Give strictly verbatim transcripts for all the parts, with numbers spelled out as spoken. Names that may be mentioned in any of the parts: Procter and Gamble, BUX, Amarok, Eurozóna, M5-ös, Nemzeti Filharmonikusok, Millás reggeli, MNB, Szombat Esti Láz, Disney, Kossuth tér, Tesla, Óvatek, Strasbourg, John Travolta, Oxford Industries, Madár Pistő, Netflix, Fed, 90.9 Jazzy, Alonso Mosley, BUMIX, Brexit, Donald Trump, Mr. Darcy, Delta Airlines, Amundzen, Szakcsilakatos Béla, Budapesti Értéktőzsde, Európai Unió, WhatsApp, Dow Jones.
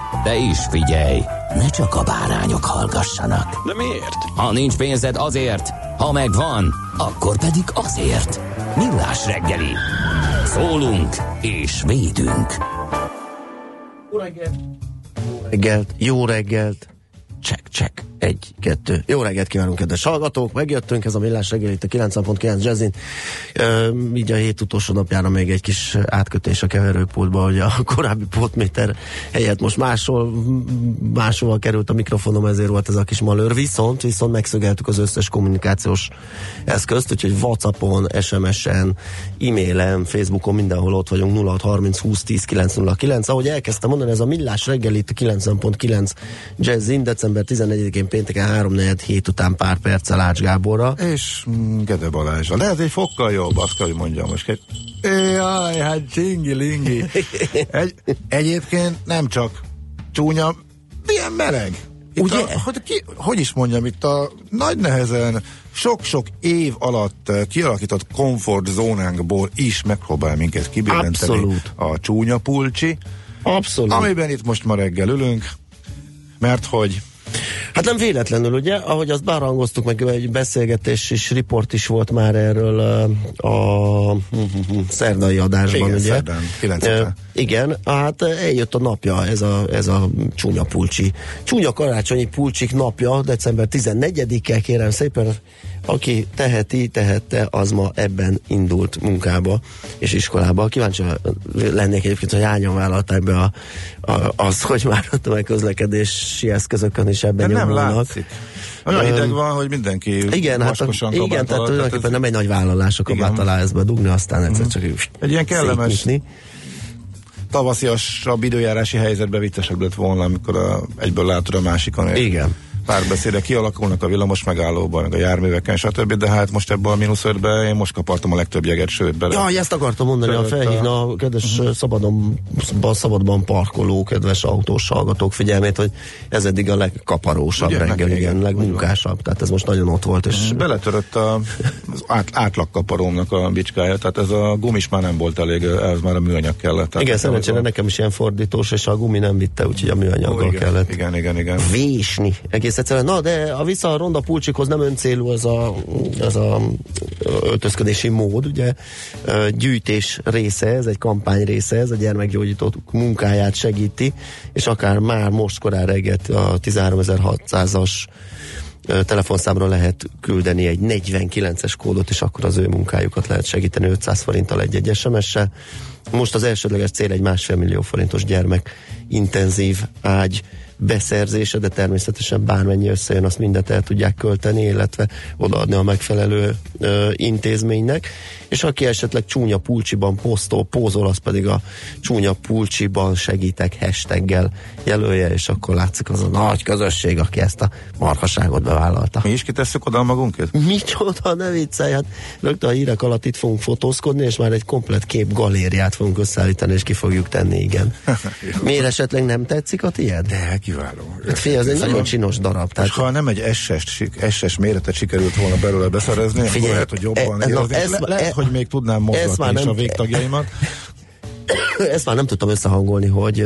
De is figyelj, ne csak a bárányok hallgassanak. De miért? Ha nincs pénzed, azért, ha megvan, akkor pedig azért. Millás reggeli. Szólunk és védünk. Jó reggelt. Jó reggelt. Jó reggelt. Check, check. Egy, kettő. Jó reggelt kívánunk, kedves hallgatók! Megjöttünk, ez a Millás reggel itt a kilencven pont kilenc Jazzin. Üm, így a hét utolsó napjára még egy kis átkötés a keverőpultba, hogy a korábbi pótméter helyett most máshol, máshol került a mikrofonom, ezért volt ez a kis malőr. Viszont, viszont megszögeltük az összes kommunikációs eszközt, úgyhogy WhatsAppon, es em es-en, e-mailen, Facebookon, mindenhol ott vagyunk, nulla hat harminc húsz tíz kilenc nulla kilenc. Ahogy elkezdtem mondani, ez a Millás reggel itt a kilencven pont kilenc Jazzin, december tizenegyedikén pénteken három negyvenhét után pár perccel Ács Gáborra. És Gede Balázsra. Lehet egy fokkal jobb, azt kell, hogy mondjam most. Jaj, hát csingi-lingi. Egy, egyébként nem csak csúnya, milyen meleg. Ugye? A, hogy, ki, hogy is mondjam, itt a nagy nehezen sok-sok év alatt kialakított komfortzónánkból is megpróbál minket kibillenteni. Abszolút. A csúnya pulcsi. Abszolút. Amiben itt most ma reggel ülünk, mert hogy hát nem véletlenül, ugye, ahogy azt beharangoztuk, meg egy beszélgetés és riport is volt már erről a, a szerdai adásban, igen, ugye? Szerdán, kilencedikén. Igen, hát eljött a napja, ez a, ez a csúnya pulcsi. Csúnya karácsonyi pulcsik napja, december tizennegyedike, kérem szépen, aki teheti, tehette, az ma ebben indult munkába és iskolába. Kíváncsi lennék egyébként, hogy hányan vállalták be a, a, az, hogy már a tömegközlekedési eszközökön is ebben de nyomulnak. Nem látszik. Olyan hideg van, hogy mindenki igen, vaskosan hát a, igen, tehát tulajdonképpen ez nem egy nagy vállalás a kabát alá ezt bedugni, aztán egyszer csak uh-huh. egy ilyen kellemes szétnyitni. Tavasziasabb időjárási helyzetben viccesebb lett volna, amikor a, egyből látod a másikon. Igen. Párbeszédek kialakulnak a villamos megállóban, meg a járműveken, stb. De hát most ebből a mínusz ötben én most kapartam a legtöbb jeget, sőt bele. Jaj, ezt akartam mondani, a felhívna a kedves uh-huh. szabadon, szabadban parkoló, kedves autós hallgatók figyelmét, hogy ez eddig a legkaparósabb ugye, reggel, igen, igen, legmunkásabb. Tehát ez most nagyon ott volt. És uh-huh. beletörött a, az át, átlagkaparómnak a bicskája, tehát ez a gumis már nem volt elég, ez már a műanyag kellett. Igen, szerencsére a... nekem is ilyen fordítós, és a gumi nem vitte, úgyhogy a műanyaggal oh, igen, kellett. Igen, igen, igen. Vésni. Egyszerűen. Na, de a vissza a ronda pulcsikhoz nem öncélú ez a, ez a öltözködési mód, ugye gyűjtés része, ez egy kampány része, ez a gyermekgyógyítók munkáját segíti, és akár már most korán reggel a tizenháromezer-hatszázas telefonszámra lehet küldeni egy negyvenkilences kódot, és akkor az ő munkájukat lehet segíteni ötszáz forinttal egy-egy es em es-sel. Most az elsődleges cél egy másfél millió forintos gyermek intenzív ágy beszerzése, de természetesen bármennyi összejön, azt mindet el tudják költeni, illetve odaadni a megfelelő ö, intézménynek, és aki esetleg csúnya pulcsiban posztol, pózol, az pedig a csúnya pulcsiban segítek hashtaggel jelölje, és akkor látszik az a nagy közösség, aki ezt a marhaságot bevállalta. Mi is kitesszük oda magunkét? Micsoda, ne viccelj, hát rögtön a hírek alatt itt fogunk fotózkodni, és már egy komplet kép galériát fogunk összeállítani, és ki fogjuk tenni, igen. Miért esetleg nem tetszik a tiéd? De kiváló. Fél, ez egy nagyon a... csinos darab. Tehát... ha nem egy es-es méretet sikerült volna belőle beszerezni, figyelj, akkor lehet, hogy jobban e, érezni. Ez, Le, lehet, e, hogy még tudnám mozgatni is nem, a végtagjaimat. Ezt már nem tudtam összehangolni, hogy,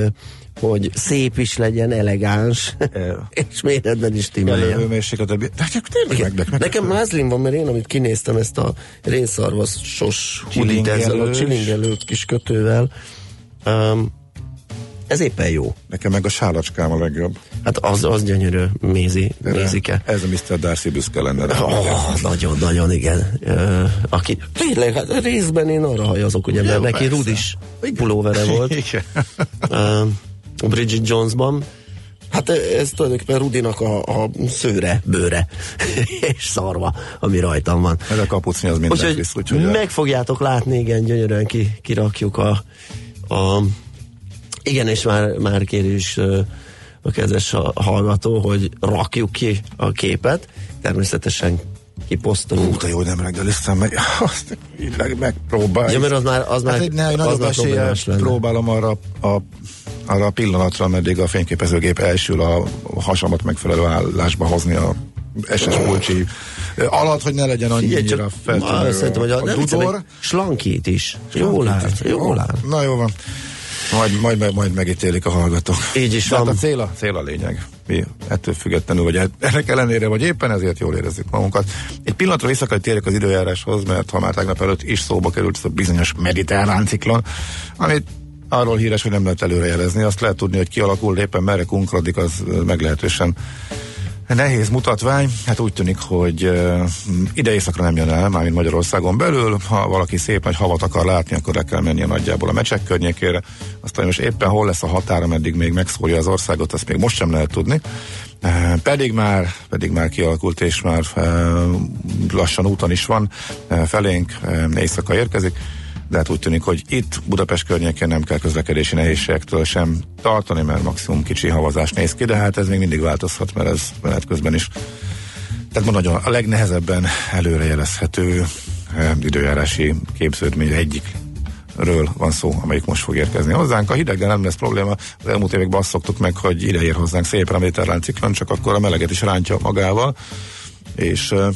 hogy szép is legyen, elegáns, és méretben is tímeljen. Előmérséklet a biát. Nekem mázlim van, mert én, amit kinéztem, ezt a rénszarvasos hudit ezzel a csilingelő kis kötővel, um, ez éppen jó. Nekem meg a sálacskám a legjobb. Hát az, az gyönyörű mézi, mézike. Ez a miszter Darcy büszke lenne rá. Oh, nagyon, nagyon, igen. Ö, aki, tényleg, hát részben én arra hajazok, ugye, mert neki rudis pulóvere volt. A Bridget Jonesban. Hát ez tulajdonképpen Rudinak a, a szőre, bőre és szarva, ami rajtam van. Ez a kapucni az minden úgy, visz, úgyhogy meg fogjátok látni, igen, gyönyörűen ki, kirakjuk a, a igen, és már, már kér is a kezes hallgató, hogy rakjuk ki a képet, természetesen kiposztolunk. Hú, de jó, nem reggeliztem meg, azt így megpróbálj. Ja, mert az már, az hát már ne, az esélye, próbálom arra a arra a pillanatra, meddig a fényképezőgép elsül a hasamat megfelelő állásba hozni a es es kulcsi alatt, hogy ne legyen annyira feltűnő. Szerintem, hogy a, a dudor. Slankít is. Jól áll. Jól áll. Na jó van. Majd, majd, majd megítélik a hallgatók. Így is van. Tehát a cél a, cél a lényeg. Mi ettől függetlenül, vagy ennek ellenére, vagy éppen ezért jól érezzük magunkat. Egy pillanatra vissza kell térjek az időjáráshoz, mert ha már tegnap előtt is szóba került ez a bizonyos mediterrán ciklon, amit arról híres, hogy nem lehet előrejelezni. Azt lehet tudni, hogy kialakul, éppen merre kunkradik, az meglehetősen nehéz mutatvány. Hát úgy tűnik, hogy ide éjszakra nem jön el, mármint Magyarországon belül. Ha valaki szép nagy havat akar látni, akkor le kell mennie nagyjából a Mecsek környékére. Aztán most éppen hol lesz a határa, meddig még megszórja az országot, azt még most sem lehet tudni. Pedig már, pedig már kialakult, és már lassan úton is van. Felénk éjszaka érkezik. De hát úgy tűnik, hogy itt Budapest környéken nem kell közlekedési nehézségektől sem tartani, mert maximum kicsi havazás néz ki, de hát ez még mindig változhat, mert ez menet közben is. Tehát ma nagyon a legnehezebben előrejelezhető eh, időjárási képződmény egyikről van szó, amelyik most fog érkezni hozzánk. A hideggel nem lesz probléma, az elmúlt években azt szoktuk meg, hogy ide ér hozzánk szépen a mediterrán ciklon, csak akkor a meleget is rántja magával, és eh,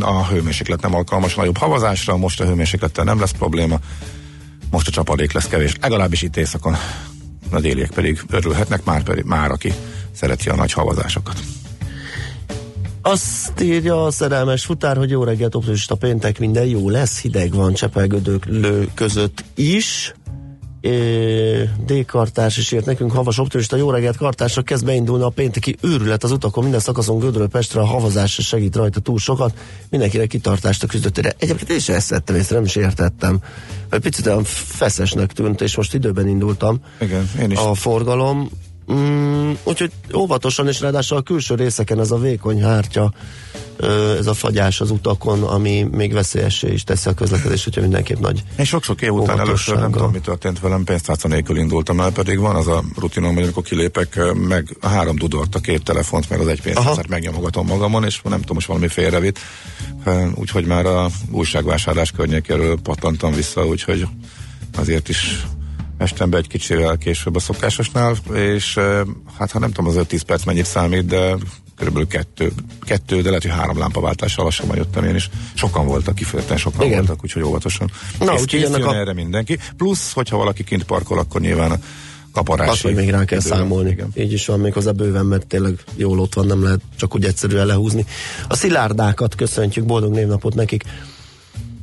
a hőmérséklet nem alkalmas nagyobb havazásra, most a hőmérséklettel nem lesz probléma, most a csapadék lesz kevés, legalábbis itt éjszakon, a déliek pedig örülhetnek, már, pedig, már aki szereti a nagy havazásokat. Azt írja a szerelmes futár, hogy jó reggelt, optimista péntek, minden jó lesz, hideg van csepelgődők között is. D-kartárs is írt nekünk, havas optimista, jó reggelt kartásra, kezd beindulni a pénteki őrület az utakon, minden szakaszon Gödről Pestre, a havazás segít rajta túl sokat, mindenkire kitartást a küzdöttére. Egyébként én sem ezt vettem észre, nem is értettem. Egy picit olyan feszesnek tűnt, és most időben indultam. Igen, én is. A forgalom. Mm, úgyhogy óvatosan, és ráadásul a külső részeken ez a vékony hártya, ez a fagyás az utakon, ami még veszélyessé is teszi a közlekedést, hogyha mindenképp nagy. Én sok-sok év után először nem tudom, mi történt velem, pénztárca nélkül indultam el, pedig van az a rutinom, hogy amikor kilépek, meg a három dudort, a két telefont, meg az egy pénztárcát megnyomogatom magamon, és nem tudom, most valami félrevitt. Úgyhogy már a újságvásárlás környékéről pattantam vissza, úgyhogy azért is estembe egy kicsivel később a szokásosnál, és hát ha nem tudom, az öt-tíz perc mennyit számít, de körülbelül kettő, kettő de lehet, hogy három lámpaváltással lassabban jöttem én is. Sokan voltak, kifejezetten sokan igen. voltak, úgyhogy óvatosan. Na, úgy jön a... erre mindenki. Plusz, hogyha valaki kint parkol, akkor nyilván a kaparási... Azt, hogy még rá kell időben számolni. Igen. Így is van, méghozzá bőven, mert tényleg jól ott van, nem lehet csak úgy egyszerűen lehúzni. A szilárdákat köszöntjük, boldog névnapot nekik.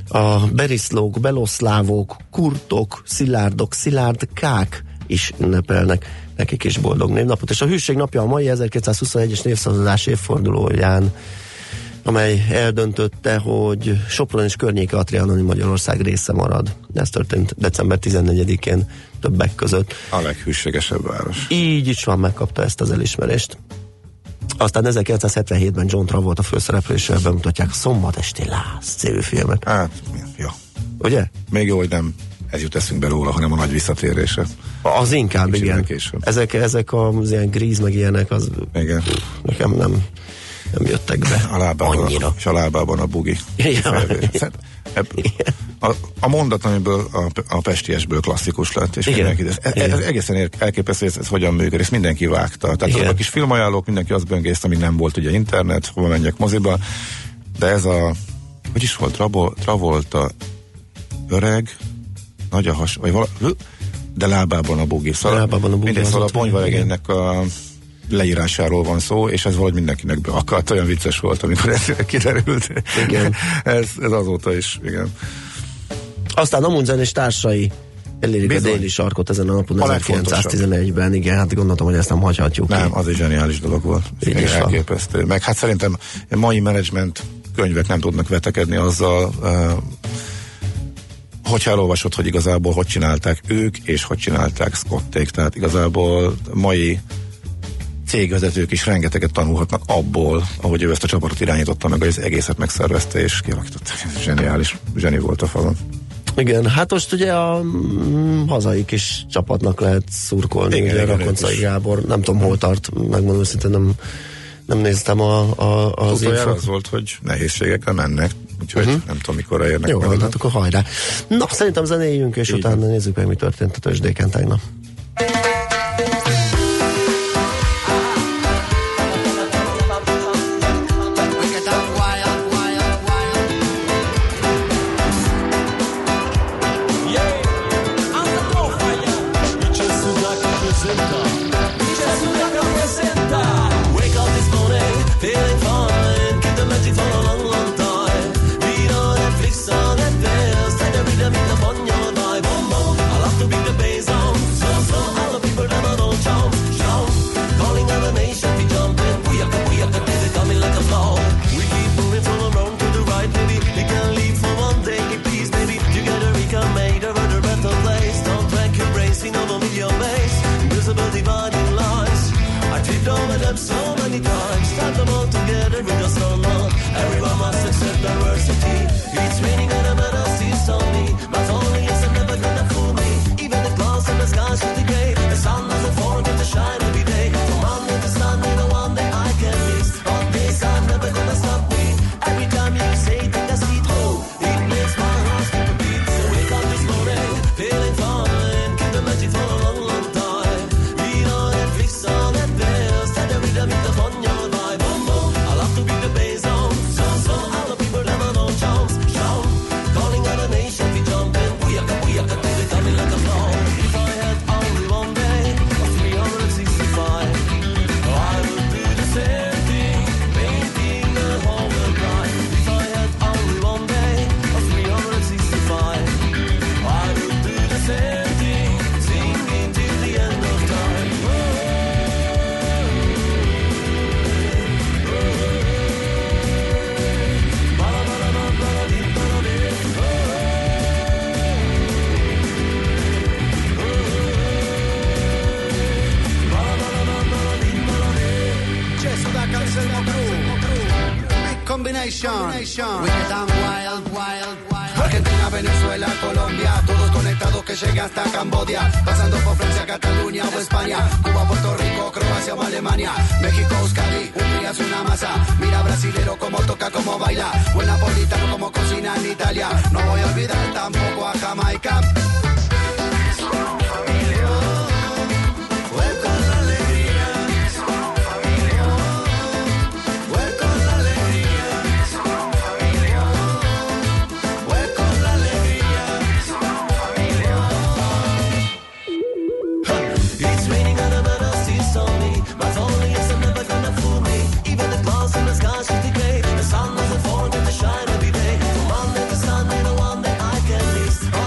A beriszlók, beloszlávok, kurtok, szilárdok, szilárdkák is ünnepelnek, nekik is boldog névnapot. És a hűség napja a mai ezerkilencszázhuszonegyes névszavazás évfordulóján, amely eldöntötte, hogy Sopron és környéke a trianoni Magyarország része marad. Ez történt december tizennegyedikén többek között. A leghűségesebb város. Így is van, megkapta ezt az elismerést. Aztán ezerkilencszázhetvenhétben John Travolta főszereplésével bemutatják a Szombat Esti Láz című filmet. Hát, jó. Ugye? Még jó, hogy nem ez jut eszünk belőle, hanem a nagy visszatérése. Az inkább, kicsit igen. Ezek, ezek az ilyen gríz, meg ilyenek, az igen. Nekem nem, nem jöttek be a lábában annyira. A, és a lábában a bugi. Ja. A, a mondat, amiből a, a pestiesből klasszikus lett, és igen. Mindenki, ez, ez, ez egészen elképesztő, hogy ez, ez hogyan működik, ezt mindenki vágta. Tehát azok a kis filmajánlók, mindenki azt böngészt, amíg nem volt ugye internet, hova menjek moziba, de ez a, hogy is volt, Trabol, Travolta öreg, nagy a has, vagy vala, de lábában a bugi. Szóval mindegy, szóval a ponyvaregénynek a leírásáról van szó, és ez valahogy mindenkinek be akadt, olyan vicces volt, amikor ez kiderült. Igen. ez, ez azóta is, igen. Aztán Amundzen és társai elérik a déli sarkot ezen a napon, ezerkilencszáztizenegyben, igen, hát gondoltam, hogy ezt nem hagyhatjuk nem, ki. Nem, az egy zseniális dolog volt. Így is elképesztő. Van. Meg hát szerintem mai menedzsment könyvek nem tudnak vetekedni azzal, hogyha elolvasod, hogy igazából hogy csinálták ők, és hogy csinálták Scotték. Tehát igazából mai cégvezetők is rengeteget tanulhatnak abból, ahogy ő ezt a csapatot irányította, meg az egészet megszervezte, és kialakította. Zseniális, zseni volt a falon. Igen, hát most ugye a mm, hazai kis csapatnak lehet szurkolni, igen, ugye igen, Rakonczai Gábor, nem tudom hol tart, megmondom őszintén, nem, nem néztem a, a, az infot. Az volt, hogy nehézségekre mennek, úgyhogy uh-huh. nem tudom, mikorra érnek. Jó, meg hát akkor hajrá. Na, szerintem zenéljünk, és így utána nézzük meg, mi történt a tőzsdéken tegnap. We get down wild, wild, wild. Argentina, Venezuela, Colombia, todos conectados que llega hasta Cambodia, pasando por Francia, Cataluña o España, Cuba, Puerto Rico, Croacia o Alemania, México, Euskadi, Hungría es una masa. Mira brasilero como toca, como baila, buen napolitano como cocina en Italia. No voy a olvidar tampoco a Jamaica. The sun doesn't forget to shine every day. From Monday to Sunday, the one that I can miss.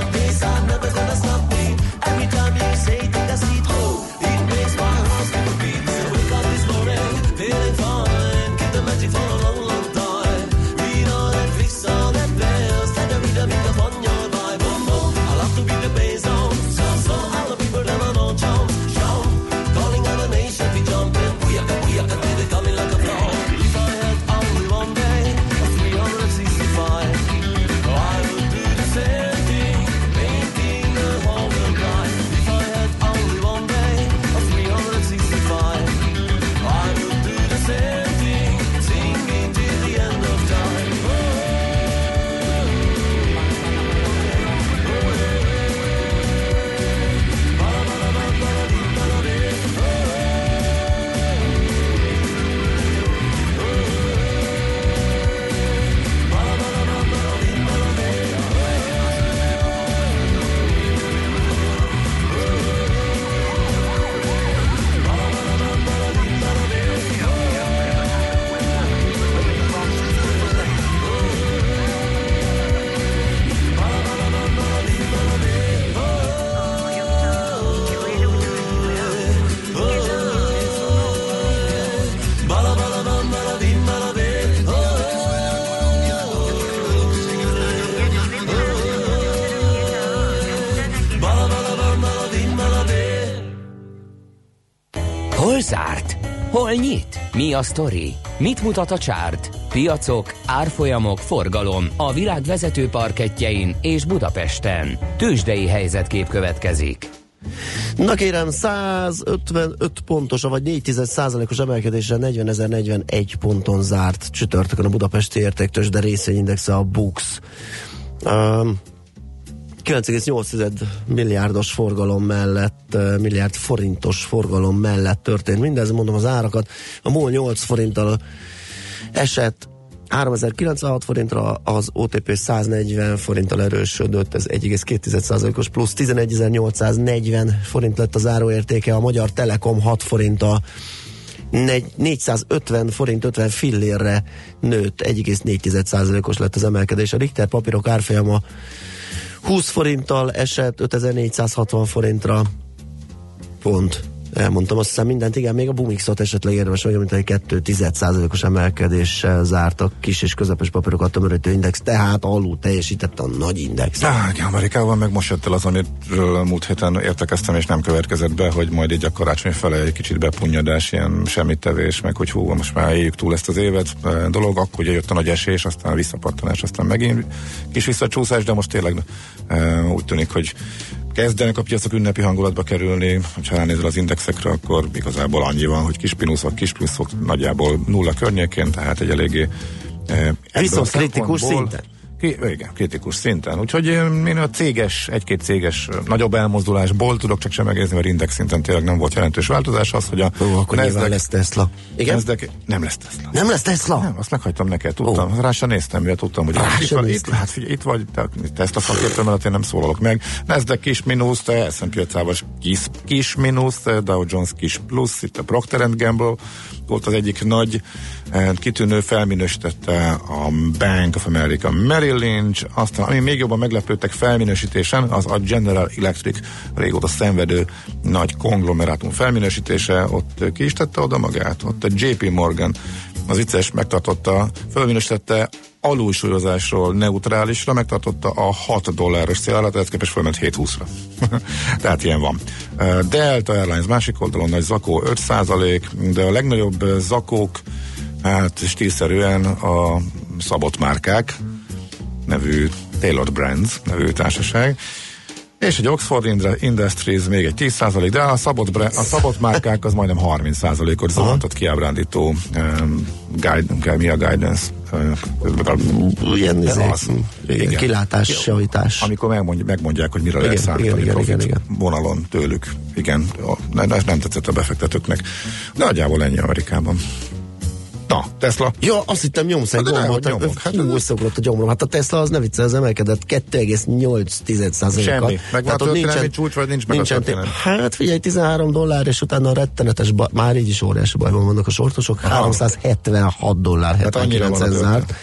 Hol zárt? Hol nyit? Mi a sztori? Mit mutat a csárt? Piacok, árfolyamok, forgalom a világ vezető parkettjein és Budapesten. Tőzsdei helyzetkép következik. Na kérem, százötvenöt pontos, vagy négy tized százalékos emelkedésre negyvenezer-negyvenegy ponton zárt csütörtökön a Budapesti Értéktőzsde részvényindexe, a BUX. Um, kilenc egész nyolc milliárdos forgalom mellett, milliárd forintos forgalom mellett történt mindez, mondom az árakat. A MOL nyolc forinttal esett háromezer-kilencvenhat forintra, az o té pé száznegyven forinttal erősödött, ez egy egész két tized százalékos plusz, tizenegyezer-nyolcszáznegyven forint lett a záróértéke. A Magyar Telekom hat forinttal négyszázötven forint ötven fillérre nőtt, egy egész négy tized százalékos lett az emelkedés. A Richter papírok árfolyama húsz forinttal esett ötezer-négyszázhatvan forintra. Pont. Elmondtam, azt hiszem mindent, igen, még a BUMIXot esetleg érdemes, vagy mint egy két tized százalékos emelkedéssel zártak, kis és közepes papírokat tömörítő index, tehát alul teljesített a nagy index. Hát, Amerikában meg most jött el az, amiről múlt héten értekeztem, és nem következett be, hogy majd így a karácsony fele egy kicsit bepunnyadás, ilyen semmittevés, meg hogy hú, most már éljük túl ezt az évet, dolog, akkor jött a nagy esés, aztán visszapattanás, aztán megint kis visszacsúszás, de most tényleg úgy tűnik, hogy kezdenek a piacok ünnepi hangulatba kerülni. Ha ránézel az indexekre, akkor igazából annyi van, hogy kis mínuszok, kis pluszok, nagyjából nulla környékén, tehát egy eléggé eh, viszont kritikus szinten. Ki, igen, kritikus szinten. Úgyhogy én a céges, egy-két céges nagyobb elmozdulásból tudok csak sem megérzni, mert index szinten tényleg nem volt jelentős változás. Az, hogy a Ó, akkor Nasdaq, lesz Tesla. Igen? Nasdaq, nem lesz Tesla. Nem lesz Tesla? Nem, azt meghagytam neked, tudtam. Ó. Rá sem néztem, mivel tudtam, hogy itt van, itt, hát figyelj, itt vagy, te, Tesla szakértő, mert én nem szólalok meg. Nasdaq kis mínusz, es and pí ötszáz kis, kis mínusz, Dow Jones kis plusz, itt a Procter and Gamble volt az egyik nagy kitűnő, felminősítette a Bank of America Lynch, aztán ami még jobban meglepődtek felminősítésen, az a General Electric, régóta szenvedő nagy konglomerátum felminősítése, ott ki is tette oda magát, ott a jé pé Morgan, az vicces, megtartotta, felminősítette alulsúlyozásról neutrálisra, megtartotta a hat dolláros célállát, ez képest fölment hét húszra. Tehát ilyen van. Delta Airlines másik oldalon nagy zakó, öt százalék, de a legnagyobb zakók, hát stílszerűen a szabott márkák nevű Taylor Brands nevű társaság, és egy Oxford Industries még egy tíz százalék, de a szabott, bre- a szabott márkák az majdnem harminc százalékot zavartott kiábrándító um, guide, mi a guidance? Ilyen az, igen. Kilátás, javítás. Amikor megmondják, megmondják, hogy mire lehet számítani profit vonalon tőlük. Igen, nem, nem tetszett a befektetőknek. Nagyjából ennyi Amerikában. Na, Tesla. Ja, azt hittem nyomsz egy gombot. Hát úgy szoklott a gyomrom. Hát a Tesla az ne vicces, az emelkedett két egész nyolc tized százalékkal. Semmi. Megvan a történelmi csúcs, vagy nincs meg a történelmi? Hát figyelj, tizenhárom dollár, és utána a rettenetes, ba- már így is óriási bajban vannak a sortosok. háromszázhetvenhat dollár, hát hetvenkilenc zárt.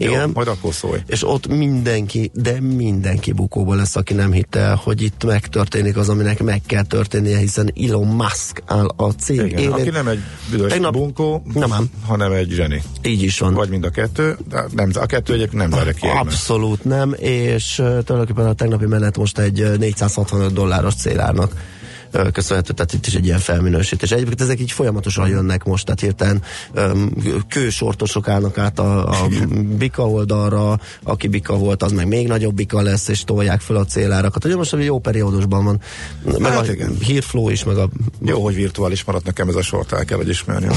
Igen. Jó, majd akkor szólj. És ott mindenki, de mindenki bukóban lesz, aki nem hitte el, hogy itt megtörténik az, aminek meg kell történnie, hiszen Elon Musk áll a cég igen, élén. Aki nem egy büdös Tegnap... bunkó, nem, nem. hanem egy zseni. Így is van. Vagy mind a kettő, de nem, a kettő egyébként nem zárja ki. Abszolút nem, és tulajdonképpen a tegnapi menet most egy négyszázhatvanöt dolláros célárnak köszönhető, tehát itt is egy ilyen felminősítés. Egyébként ezek így folyamatosan jönnek most, tehát hirtelen kősortosok állnak át a, a bika oldalra, aki bika volt, az meg még nagyobb bika lesz, és tolják fel a célárakat. Ugye most egy jó periódusban van. Meg hát, a igen. hírflow is, meg a... Jó, hogy virtuális maradt nekem ez a sort, el kell, hogy ismerni.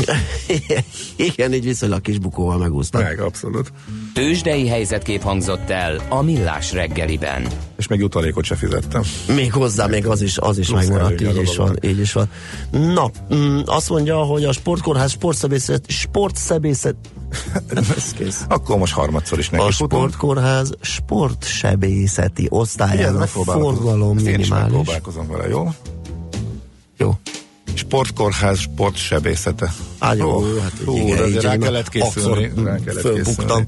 Igen, így viszonylag kis bukóval megúsztam. Meg, abszolút. Tőzsdei helyzetkép hangzott el a Millás reggeliben. És még jutalékot se fizettem. Még hozzá, meg még az is, az is megmaradt. Így is van, így is van. Na, mm, azt mondja, hogy a sportkórház sportszebészet, sportszebészet akkor most harmadszor is neki. A sportkórház sportsebészeti osztályának forgalom minimális. Én próbálkozom vele, jó? Jó. Sportkórház sportsebészete. Á, jó, oh, hát hú, igen, így, rá kellett készülni. Rá kellett készülni. Uh,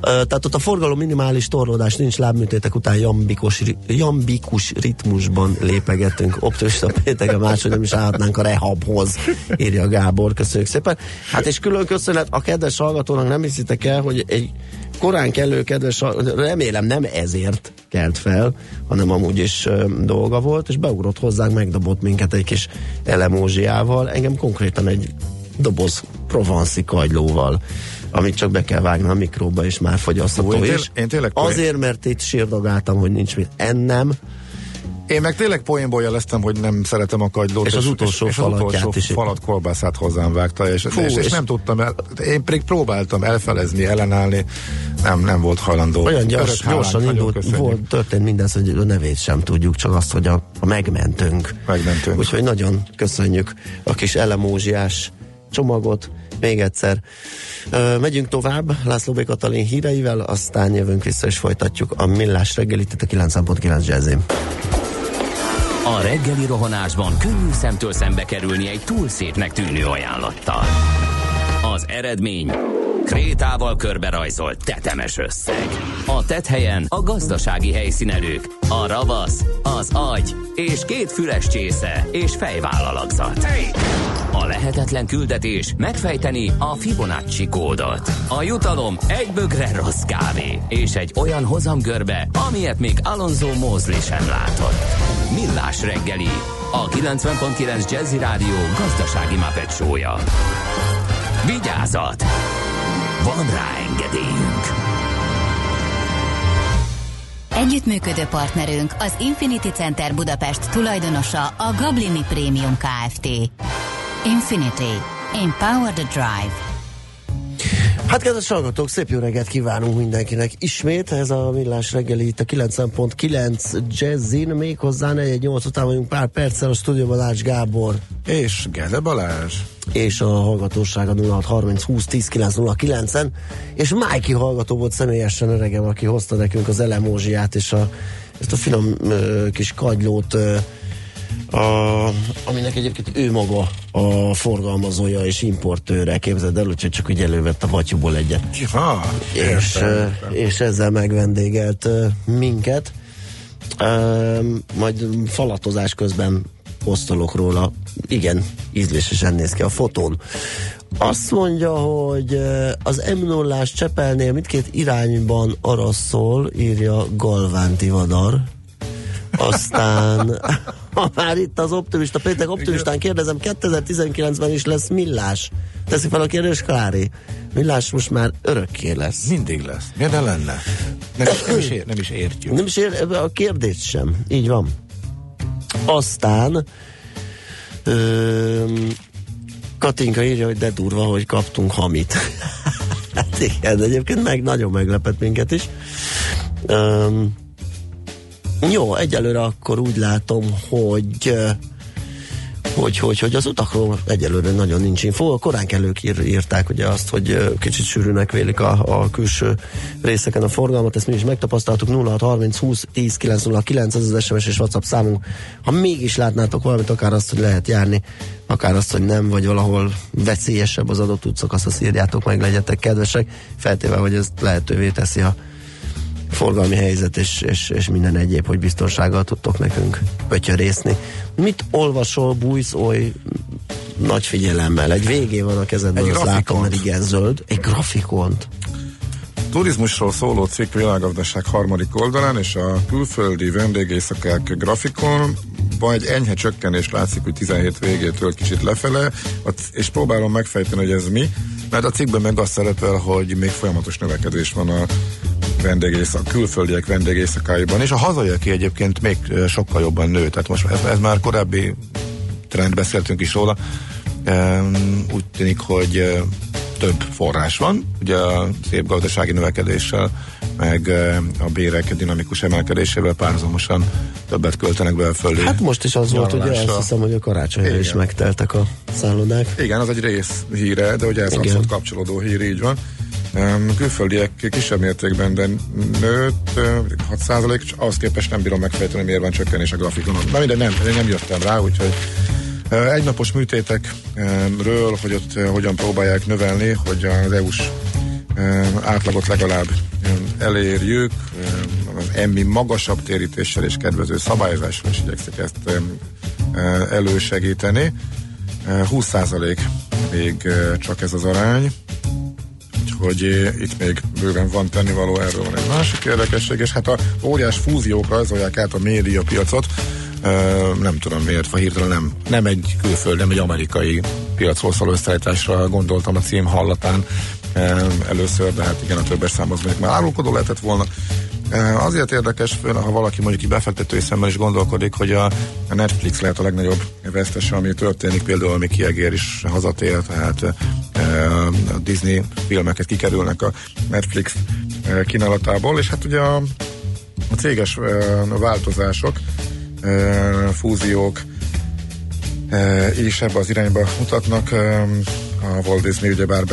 tehát ott a forgalom minimális, torlódás nincs, lábműtétek után jambikos, jambikus ritmusban lépegetünk. Optimista pénteken máshogy nem is állhatnánk a rehabhoz, írja Gábor. Köszönjük szépen. Hát és külön köszönet a kedves hallgatónak, nem hiszitek el, hogy egy korán kellő kedves, remélem nem ezért kelt fel, hanem amúgy is dolga volt, és beugrott hozzánk, megdobott minket egy kis elemózsiával, engem konkrétan egy doboz provanszi kagylóval, amit csak be kell vágni a mikróba, és már fogyasztható Hú, én is. Én tényleg azért, mert itt sírdogáltam, hogy nincs mit ennem. Én meg tényleg poénból jeleztem, hogy nem szeretem a kagylót, és az utolsó, és, és az utolsó falat kolbászát hozzám vágta, és, Fú, és, és, és nem tudtam el, én pedig próbáltam elfelezni, ellenállni, nem, nem volt hajlandó. Olyan gyors, gyorsan indult, volt, történt mindez, hogy a nevét sem tudjuk, csak azt, hogy a, a megmentünk. megmentünk. Úgyhogy nagyon köszönjük a kis elemózsiás csomagot, még egyszer. Ö, megyünk tovább László B. Katalin híreivel, aztán jövünk vissza, és folytatjuk a Millás reggelit, itt a kilenc egész kilenc Jazzim. A reggeli rohanásban könnyű szemtől szembe kerülni egy túl szépnek tűnő ajánlattal. Az eredmény krétával körberajzolt tetemes összeg. A tetthelyen a gazdasági helyszínelők, a ravasz, az agy és két füles csésze és fejvállalakzat. A lehetetlen küldetés megfejteni a Fibonacci kódot. A jutalom egy bögre rossz kávé és egy olyan hozamgörbe, amilyet még Alonso Mosley sem látott. Millás reggeli, a kilencven egész kilenc Jazzy Rádió gazdasági mapet show-ja. Vigyázat! Van rá engedélyünk! Együttműködő partnerünk az Infinity Center Budapest tulajdonosa a Gablini Prémium Kft. Infinity. Empower the Drive. Hát kedves hallgatók, szép jó reggelt kívánunk mindenkinek ismét, ez a Millás reggeli itt a kilenc egész kilenc Jazzin, méghozzá negyven nyolc után vagyunk pár perccel, a stúdióban Ács Gábor és Gede Balázs és a hallgatóság a nulla hat harminc húsz tíz kilenc nulla kilenc-en, és Májki hallgató volt személyesen öregem, aki hozta nekünk az elemózsiát és a, ezt a finom ö, kis kagylót, ö, A, aminek egyébként ő maga a forgalmazója és importőre, képzeld el, úgyhogy csak úgy elővett a batyúból egyet. Ha, és, és ezzel megvendégelt minket. Majd falatozás közben posztolok róla. Igen, ízlésesen néz ki a fotón. Azt mondja, hogy az em nullás Csepelnél mindkét irányban arra szól, írja Galvánti Vadar. Aztán, ha már itt az optimista, péntek optimistán kérdezem, kétezer-tizenkilencben is lesz millás. Teszi fel a kérdés, Klári. Millás most már örökké lesz. Mindig lesz. Miért ne lenne? Nem, nem, is, ér, nem is értjük. Nem is ér, a kérdést sem. Így van. Aztán öm, Katinka írja, hogy de durva, hogy kaptunk hamit. Hát igen, egyébként meg nagyon meglepett minket is. Öm, Jó, egyelőre akkor úgy látom, hogy hogy, hogy, hogy az utakról egyelőre nagyon nincs infó. A koránkelők ír, írták ugye azt, hogy kicsit sűrűnek vélik a, a külső részeken a forgalmat, ezt mi is megtapasztaltuk. Nulla hat harminc húsz tíz kilenc nulla kilenc ez az es em es és WhatsApp számunk. Ha mégis látnátok valamit, akár azt, hogy lehet járni, akár azt, hogy nem, vagy valahol veszélyesebb az adott útszakasz, azt írjátok meg, legyetek kedvesek, feltéve, hogy ez lehetővé teszi a forgalmi helyzet és, és, és minden egyéb, hogy biztonsággal tudtok nekünk pötyörészni. Mit olvasol, bújsz oly nagy figyelemmel? Egy végé van a kezedben, egy azt látom, mert igen zöld. Egy grafikont. Turizmusról szóló cikk világgazdaság harmadik oldalán, és a külföldi vendégéjszakák grafikon vagy egy enyhe csökkenés látszik, hogy tizenhét végétől kicsit lefele, és próbálom megfejteni, hogy ez mi, mert a cikkben meg azt szerepel, hogy még folyamatos növekedés van a vendégészak, külföldiek vendégészakáiban, és a hazaiaki egyébként még sokkal jobban nő, tehát most ez, ez már korábbi trend, beszéltünk is róla, úgy tűnik, hogy több forrás van, ugye a szép gazdasági növekedéssel, meg a bérek dinamikus emelkedésével párhuzamosan többet költenek belfölé. Hát most is az nyaralásra volt, ugye azt hiszem, hogy a karácsonyra is megteltek a szállodák. Igen, az egy rész híre, de ugye ez abszolút kapcsolódó hír, így van. Külföldiek kisebb mértékben, de nőtt hat százalék, és ahhoz képest nem bírom megfejteni, miért van csökkenés a grafikonon. Na mindegy, nem, én nem jöttem rá, úgyhogy egynapos műtétekről, hogy ott hogyan próbálják növelni, hogy az é u-s átlagot legalább elérjük, az emmi magasabb térítéssel és kedvező szabályozással is igyekszik ezt elősegíteni. húsz százalék még csak ez az arány. úgyhogy itt még bőven van tennivaló. Erről van egy másik érdekesség, és hát a óriás fúziók rajzolják át a médiapiacot. Uh, nem tudom miért, ha hirtelen nem, nem egy külföld, nem egy amerikai piacról szóló összeállításra gondoltam a cím hallatán uh, először, de hát igen, a többes szám az még már árulkodó lehetett volna. Uh, azért érdekes, ha valaki mondjuk így befektetői szemmel is gondolkodik, hogy a Netflix lehet a legnagyobb vesztese, ami történik, például Miki Egér is hazatér, tehát uh, a Disney filmeket kikerülnek a Netflix uh, kínálatából, és hát ugye a, a céges uh, változások, fúziók és ebbe az irányba mutatnak. A Walt Disney ugyebár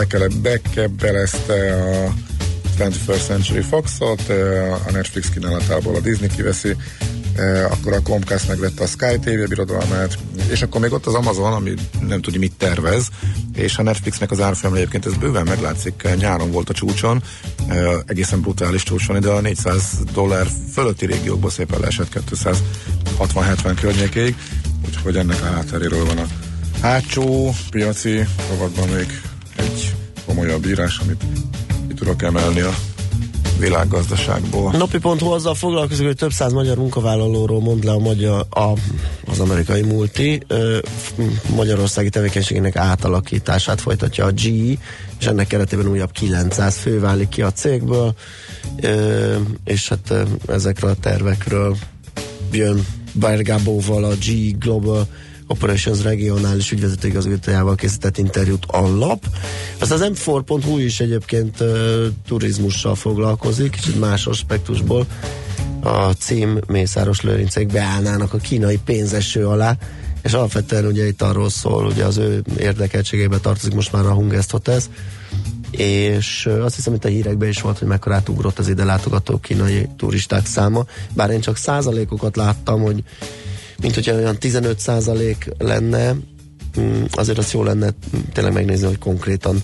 bekebelezte a twenty-first Century Fox-ot, a Netflix kínálatából a Disney kiveszi, akkor a Comcast megvette a Sky té vé birodalmát, és akkor még ott az Amazon, ami nem tudja mit tervez, és a Netflixnek az árfolyama egyébként ez bőven meglátszik, nyáron volt a csúcson, egészen brutális csúcson, de a négyszáz dollár fölötti régiókból szépen leesett kétszázhatvan-hetven környékéig, úgyhogy ennek a hátteréről van a hátsó piaci rovatban még egy komolyabb írás, amit ki tudok emelni a világgazdaságból. Napi.hu azzal foglalkozik, hogy több száz magyar munkavállalóról mond le a magyar, a, az amerikai multi ö, magyarországi tevékenységének átalakítását folytatja a gé é, és ennek keretében újabb kilencszáz fő válik ki a cégből, ö, és hát ö, ezekről a tervekről jön Bergábóval, a gé é Global Operations regionális ügyvezetőigazgatójával készített interjút a lap. Azt az em four pont hu is egyébként uh, turizmussal foglalkozik, kicsit más aspektusból. A cím: Mészáros Lőrincék beállnának a kínai pénzeső alá, és alapvetően ugye itt arról szól, ugye az ő érdekeltségében tartozik most már a Hungest Hotels, és azt hiszem, itt a hírekben is volt, hogy mekkora átugrott az ide látogató kínai turisták száma, bár én csak százalékokat láttam, hogy mint hogyha olyan tizenöt százalék lenne, azért az jó lenne tényleg megnézni, hogy konkrétan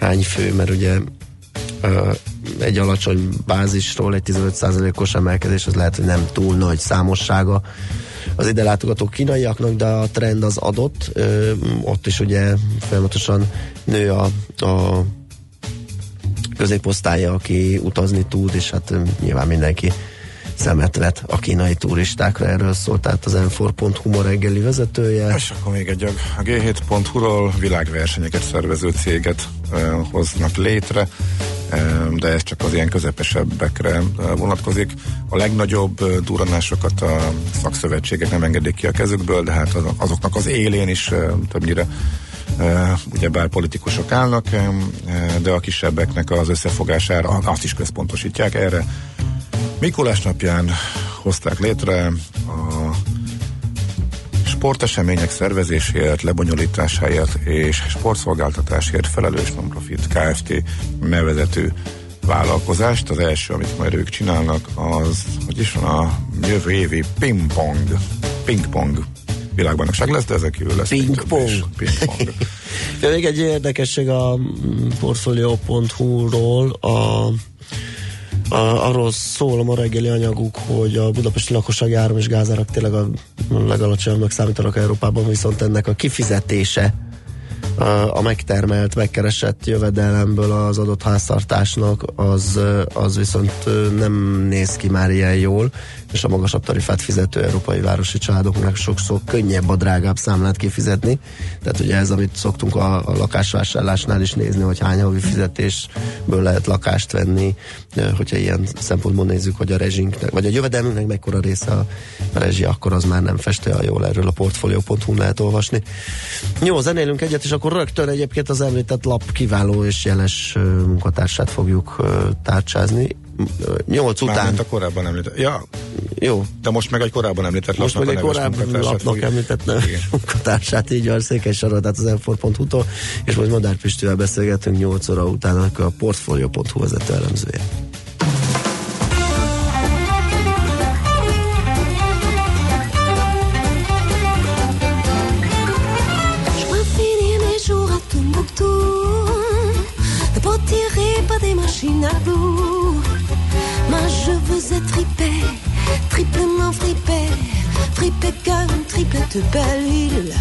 hány fő, mert ugye egy alacsony bázisról egy tizenöt százalékos emelkedés, az lehet, hogy nem túl nagy számossága az ide látogató kínaiaknak, de a trend az adott, ott is ugye folyamatosan nő a, a középosztálya, aki utazni tud, és hát nyilván mindenki szemet vet a kínai turistákra, erről szólt tehát az em four pont hu ma reggeli vezetője. És akkor még egy a gé hét pont hu-ról világversenyeket szervező céget eh, hoznak létre, eh, de ez csak az ilyen közepesebbekre eh, vonatkozik. A legnagyobb eh, durranásokat a szakszövetségek nem engedik ki a kezükből, de hát azoknak az élén is eh, többnyire Uh, ugyebár politikusok állnak, um, de a kisebbeknek az összefogására azt is központosítják. Erre Mikulás napján hozták létre a sportesemények szervezéséért, lebonyolításáért és sportszolgáltatásért felelős non-profit Kft. Nevezetű vállalkozást. Az első, amit majd ők csinálnak, az, hogy is van, a jövő évi pingpong pingpong világbajnokság lesz, de ezen kívül lesz pingpong. Pingpong. Még egy érdekesség a portfolio pont hu-ról, a, a, arról szól a ma reggeli anyaguk, hogy a budapesti lakossági áram és gázárak tényleg a legalacsonyabbnak számítanak Európában, viszont ennek a kifizetése a, a megtermelt, megkeresett jövedelemből az adott háztartásnak az, az viszont nem néz ki már ilyen jól, és a magasabb tarifát fizető európai városi családoknak sokszor könnyebb a drágább számlát kifizetni. Tehát ugye ez, amit szoktunk a, a lakásvásárlásnál is nézni, hogy hány havi fizetésből lehet lakást venni, hogyha ilyen szempontból nézzük, hogy a rezsinknek, vagy a jövedelmünknek mekkora része a rezsi, akkor az már nem festő a jól, erről a portfolio pont hu-n lehet olvasni. Jó, zenélünk egyet, és akkor rögtön egyébként az említett lap kiváló és jeles munkatársát fogjuk tárcsázni. nyolc után. Mármint a korábban említett. Ja. Jó. De most meg egy korábban említett most lapnak a korábban munkatársát. Most lapnak említett munkatársát, így van, Székelysaron, tehát az em four pont hu-tól, és most Madár Pistővel beszélgetünk nyolc óra után, akkor a portfolio pont hu vezető elemzője. Trippé, triplement frippé, frippé comme triplette belle huile.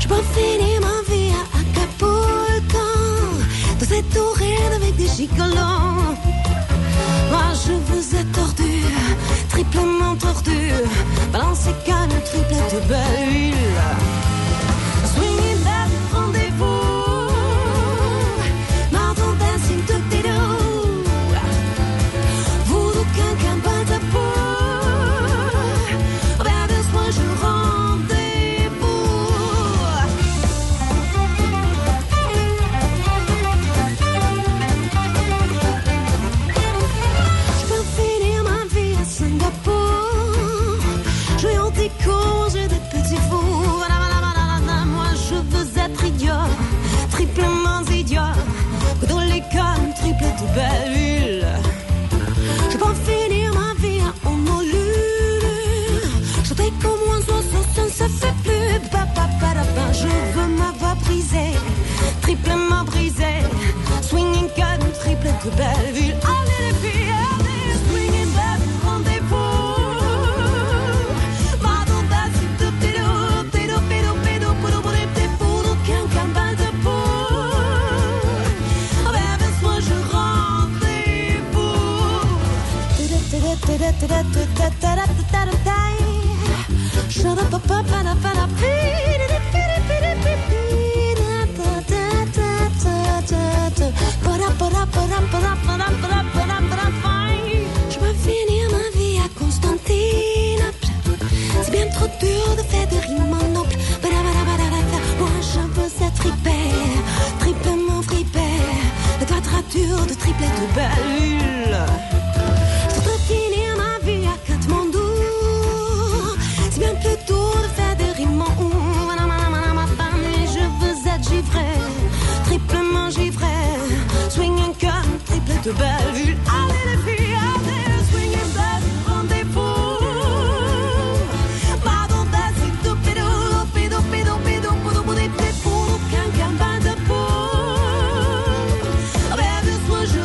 Je m'en finis ma vie à Acapulco, dans cette tourelle tordu, triplement tordu, balancez canne, triplette bahule. Swinging back, rendez-vous, Martin dancing toutes tes dos. Vous aucun qu'un pas de peau, vers de soin je rendez-vous. Triplement idiot, que dans l'école, triple tout belle. Je pense finir ma vie en molule. Chanter comme un oiseau, ça ne se fait plus. Papa, papa, je veux ma voix brisée, triplement brisée. Swinging gun, triple tout belle ville. Allez les filles, allez, swinging back, rendez-vous. Da da da da da da da da da. Shut up, up, up, and up, and up. But up, but up, but up, but up, but up, but up, but up, but up, fine. Je veux finir ma vie à Constantinople. C'est bien trop dur de faire de rimes en noble. Moi, je veux être trippé, trippé mon frippé. La quadrature de triplet de balule. Triplement givré, swing and come, triple de belle vue. Allez les filles, allez, swing and back, rendez-vous. Pardon, vas-y, tout pédo, pédo, pédo, pédo, pédo, pédo, pédo, qu'un bain de peau. Avec le soin, je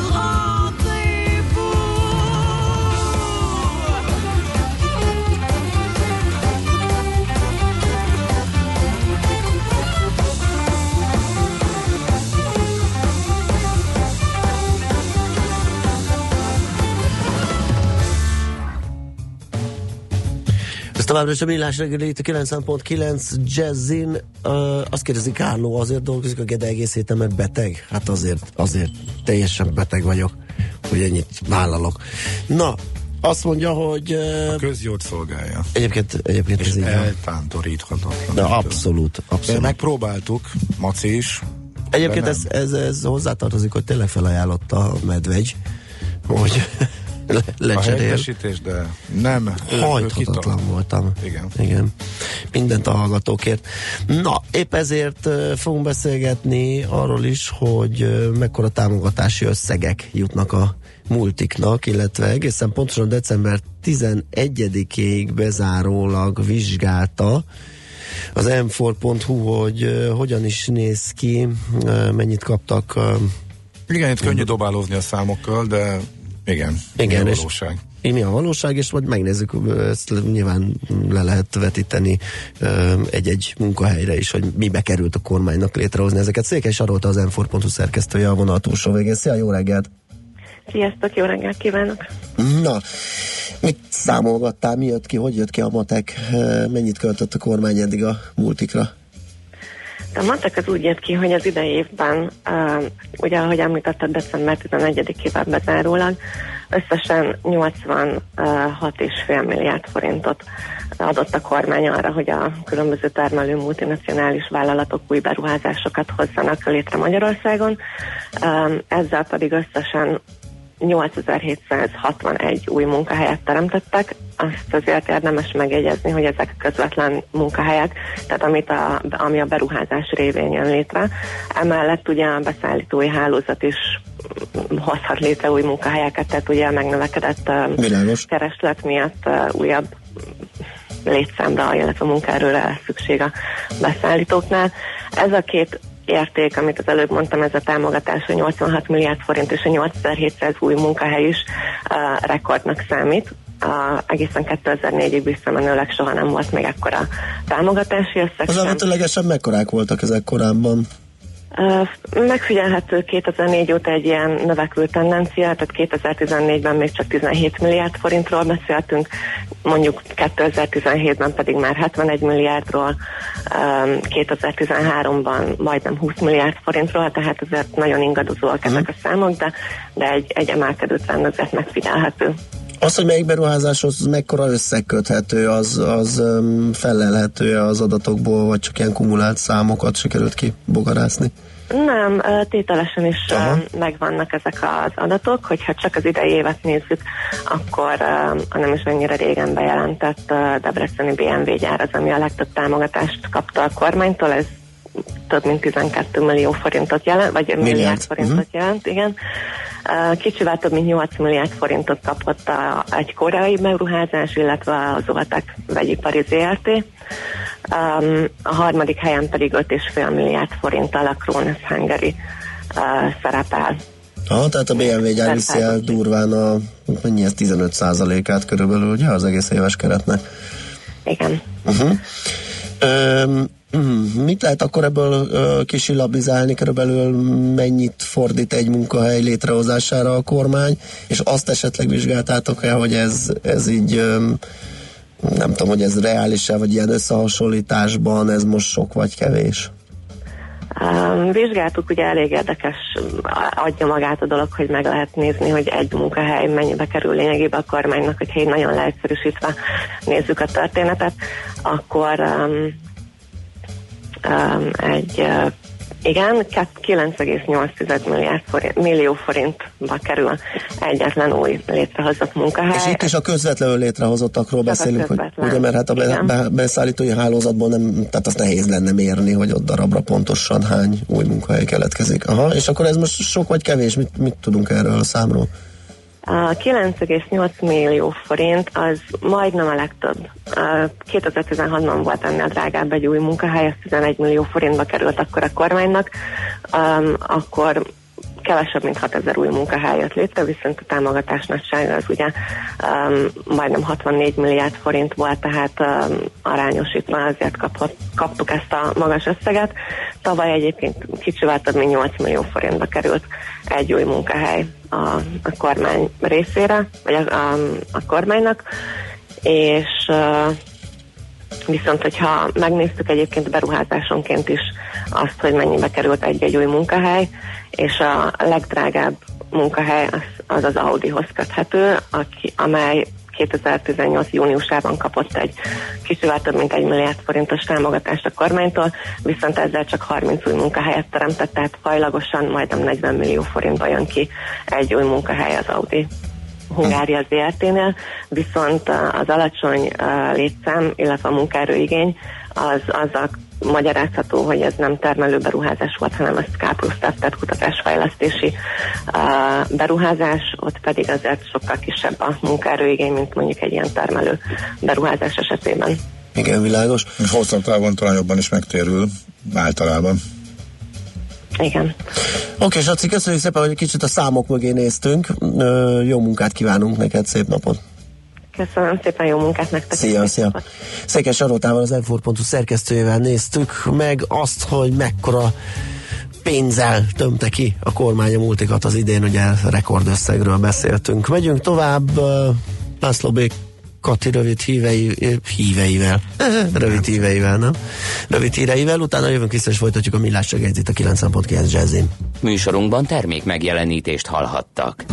továbbra is a Millás reggeli, itt a kilenc egész kilenc Jazzin. Uh, azt kérdezik, Álló azért dolgozik a Gede egész héten, mert beteg? Hát azért, azért teljesen beteg vagyok, hogy ennyit vállalok. Na, azt mondja, hogy... Uh, a közjót szolgálja. Egyébként, egyébként és ez így eltántoríthatatlan. De abszolút, abszolút. Megpróbáltuk, Maci is. Egyébként ez, ez, ez hozzátartozik, hogy tényleg felajánlotta a medvegy, hogy... Le, a helyesítés, de nem. Hajthatatlan voltam. Igen. Igen. Mindent a hallgatókért. Na, épp ezért uh, fogunk beszélgetni arról is, hogy uh, mekkora támogatási összegek jutnak a multiknak, illetve egészen pontosan december tizenegyedikéig bezárólag vizsgálta az em négy pont hú, hogy uh, hogyan is néz ki, uh, mennyit kaptak. Uh, Igen, itt könnyű dobálózni a számokkal, de igen, igen, mi a valóság. És, mi a valóság, és majd megnézzük, ezt nyilván le lehet vetíteni egy-egy munkahelyre is, hogy mibe került a kormánynak létrehozni ezeket. Székely Sarolta, az em négy pont hú szerkesztője, a vonal túlsó végén. Szia, jó reggelt! Sziasztok, jó reggelt kívánok! Na, mit számolgattál, mi jött ki, hogy jött ki a matek, mennyit költött a kormány eddig a multikra? A matek az úgy jött ki, hogy az idei évben, uh, ugye ahogy említetted, december tizenegyedikével bezárólag összesen nyolcvanhat egész öt milliárd forintot adott a kormány arra, hogy a különböző termelő multinacionális vállalatok új beruházásokat hozzanak létre Magyarországon. Uh, ezzel pedig összesen nyolcezer-hétszázhatvanegy új munkahelyet teremtettek. Azt azért érdemes megjegyezni, hogy ezek közvetlen munkahelyek, tehát amit a, ami a beruházás révén jön létre. Emellett ugye a beszállítói hálózat is hozhat létre új munkahelyeket, tehát ugye a megnövekedett Bilágos. kereslet miatt újabb létszámra, illetve munkaerőre szükség a beszállítóknál. Ez a két érték, amit az előbb mondtam, ez a támogatás, a nyolcvanhat milliárd forint és a nyolcezer-hétszáz új munkahely is uh, rekordnak számít. Uh, egészen kétezer-négyig visszamenőleg soha nem volt még ekkora támogatási összeg. Az alapvetőlegesen mekkorák voltak ezek korábban? Megfigyelhető kétezer-négy óta egy ilyen növekvő tendencia, tehát kétezer-tizennégyben még csak tizenhét milliárd forintról beszéltünk, mondjuk kétezer-tizenhétben pedig már hetvenegy milliárdról, kétezer-tizenháromban majdnem húsz milliárd forintról, tehát azért nagyon ingadozóak ezek a számok, de, de egy, egy emelkedő trend azért megfigyelhető. Az, hogy melyik beruházáshoz mekkora összeköthető, az, az felelhető-e az adatokból, vagy csak ilyen kumulált számokat sikerült kibogarászni? Nem, tételesen is Aha. megvannak ezek az adatok, hogyha csak az idei évet nézzük, akkor a nem is annyira régen bejelentett debreceni bé em vé gyár az, ami a legtöbb támogatást kapta a kormánytól, ez több mint tizenkét millió forintot jelent, vagy milliárd, milliárd forintot uh-huh. jelent, igen. Kicsivel több mint nyolc milliárd forintot kapott a, egy koreai beruházás, illetve az Óvatek vegyipari zé er té. Um, a harmadik helyen pedig öt egész öt milliárd forinttal a Krones Hungary uh, szerepel. Aha, tehát a bé em vé gyár viszi el durván a mennyi ez, tizenöt százalékát körülbelül, ugye, az egész éves keretnek. Igen. Uh-huh. Um, Mm, mit lehet akkor ebből uh, kisillabizálni, körülbelül mennyit fordít egy munkahely létrehozására a kormány, és azt esetleg vizsgáltátok-e, hogy ez, ez így um, nem tudom, hogy ez reális-e, vagy ilyen összehasonlításban ez most sok vagy kevés? Um, vizsgáltuk, ugye elég érdekes adja magát a dolog, hogy meg lehet nézni, hogy egy munkahely mennyibe kerül lényegében a kormánynak, hogyha így nagyon leegyszerűsítve nézzük a történetet, akkor um, Um, egy, uh, igen, kilenc egész nyolc milliárd forint, millió forintba kerül egyetlen új létrehozott munkahely. És itt is a közvetlenül létrehozottakról csak beszélünk, hogy, ugye, mert hát a igen. beszállítói hálózatból nem, tehát azt nehéz lenne mérni, hogy ott darabra pontosan hány új munkahely keletkezik. Aha, és akkor ez most sok vagy kevés, mit, mit tudunk erről a számról? A kilenc egész nyolc millió forint az majdnem a legtöbb. kétezer-tizenhatban volt ennél drágább egy új munkahely, az tizenegy millió forintba került akkor a kormánynak, um, akkor kevesebb, mint hatezer új munkahely jött létre, viszont a támogatás nagysága az ugye um, majdnem hatvannégy milliárd forint volt, tehát um, arányosítva azért kapott, kaptuk ezt a magas összeget. Tavaly egyébként kicsivel több mint nyolc millió forintba került egy új munkahely a, a kormány részére, vagy a, a, a kormánynak, és uh, viszont, hogyha megnéztük egyébként beruházásonként is azt, hogy mennyibe került egy-egy új munkahely, és a legdrágább munkahely az az, az Audihoz köthető, aki, amely kétezer-tizennyolc júniusában kapott egy kicsivel több mint egy milliárd forintos támogatást a kormánytól, viszont ezzel csak harminc új munkahelyet teremtett, tehát fajlagosan majdnem negyven millió forintba jön ki egy új munkahely az Audi Hungária zé er té-nél, viszont az alacsony létszám, illetve a munkaerőigény az, az a magyarázható, hogy ez nem termelő beruházás volt, hanem ez K plusz, tehát kutatásfejlesztési uh, beruházás, ott pedig azért sokkal kisebb a munkaerőigény, mint mondjuk egy ilyen termelő beruházás esetében. Igen, világos. Hosszabb távon talán jobban is megtérül általában. Igen. Oké, Saci, köszönjük szépen, hogy kicsit a számok mögé néztünk. Ö, jó munkát kívánunk neked, szép napot! Köszönöm szépen, jó munkát nektek! Szia, szia! Székes Arótával, az em négy pont hu szerkesztőjével néztük meg azt, hogy mekkora pénzzel tömte ki a kormány a multikat az idén, ugye rekordösszegről beszéltünk. Megyünk tovább László B. Kati rövid hívei, híveivel. Rövid híveivel, nem? Rövid híreivel, utána jövünk vissza és folytatjuk a Millás segélyzit a kilencven pont kilenc Jazzin. Műsorunkban termék megjelenítést hallhattak.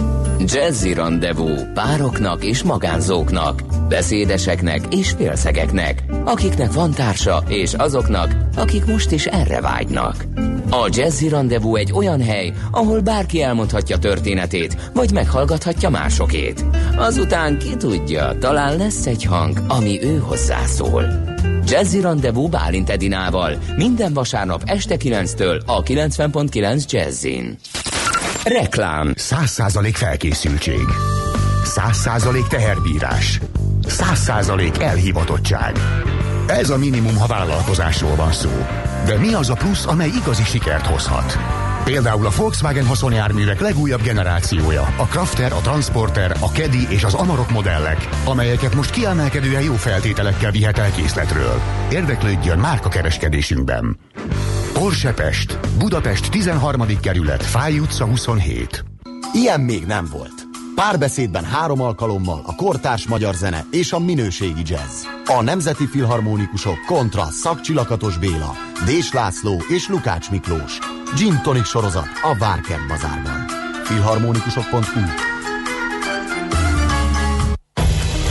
Jazzy Rendezvú pároknak és magánzóknak, beszédeseknek és félszegeknek, akiknek van társa és azoknak, akik most is erre vágynak. A Jazzy Rendezvú egy olyan hely, ahol bárki elmondhatja történetét, vagy meghallgathatja másokét. Azután ki tudja, talán lesz egy hang, ami ő hozzászól. Jazzy Rendezvú Bálint Edinával minden vasárnap este kilenctől a kilencven pont kilenc Jazzin. Reklám. száz százalék felkészültség, száz százalék teherbírás, száz százalék elhivatottság. Ez a minimum, ha vállalkozásról van szó. De mi az a plusz, amely igazi sikert hozhat? Például a Volkswagen haszonjárművek legújabb generációja, a Crafter, a Transporter, a Caddy és az Amarok modellek, amelyeket most kiemelkedően jó feltételekkel vihet el készletről. Érdeklődjön márkakereskedésünkben. Orsepest, Budapest tizenharmadik kerület, Fáy utca huszonhét. Ilyen még nem volt. Párbeszédben három alkalommal a kortárs magyar zene és a minőségi jazz. A nemzeti filharmonikusok Kontra, Szakcsilakatos Béla, Dés László és Lukács Miklós. Gin Tonic sorozat a Várkert bazárban. filharmonikusok pont hu.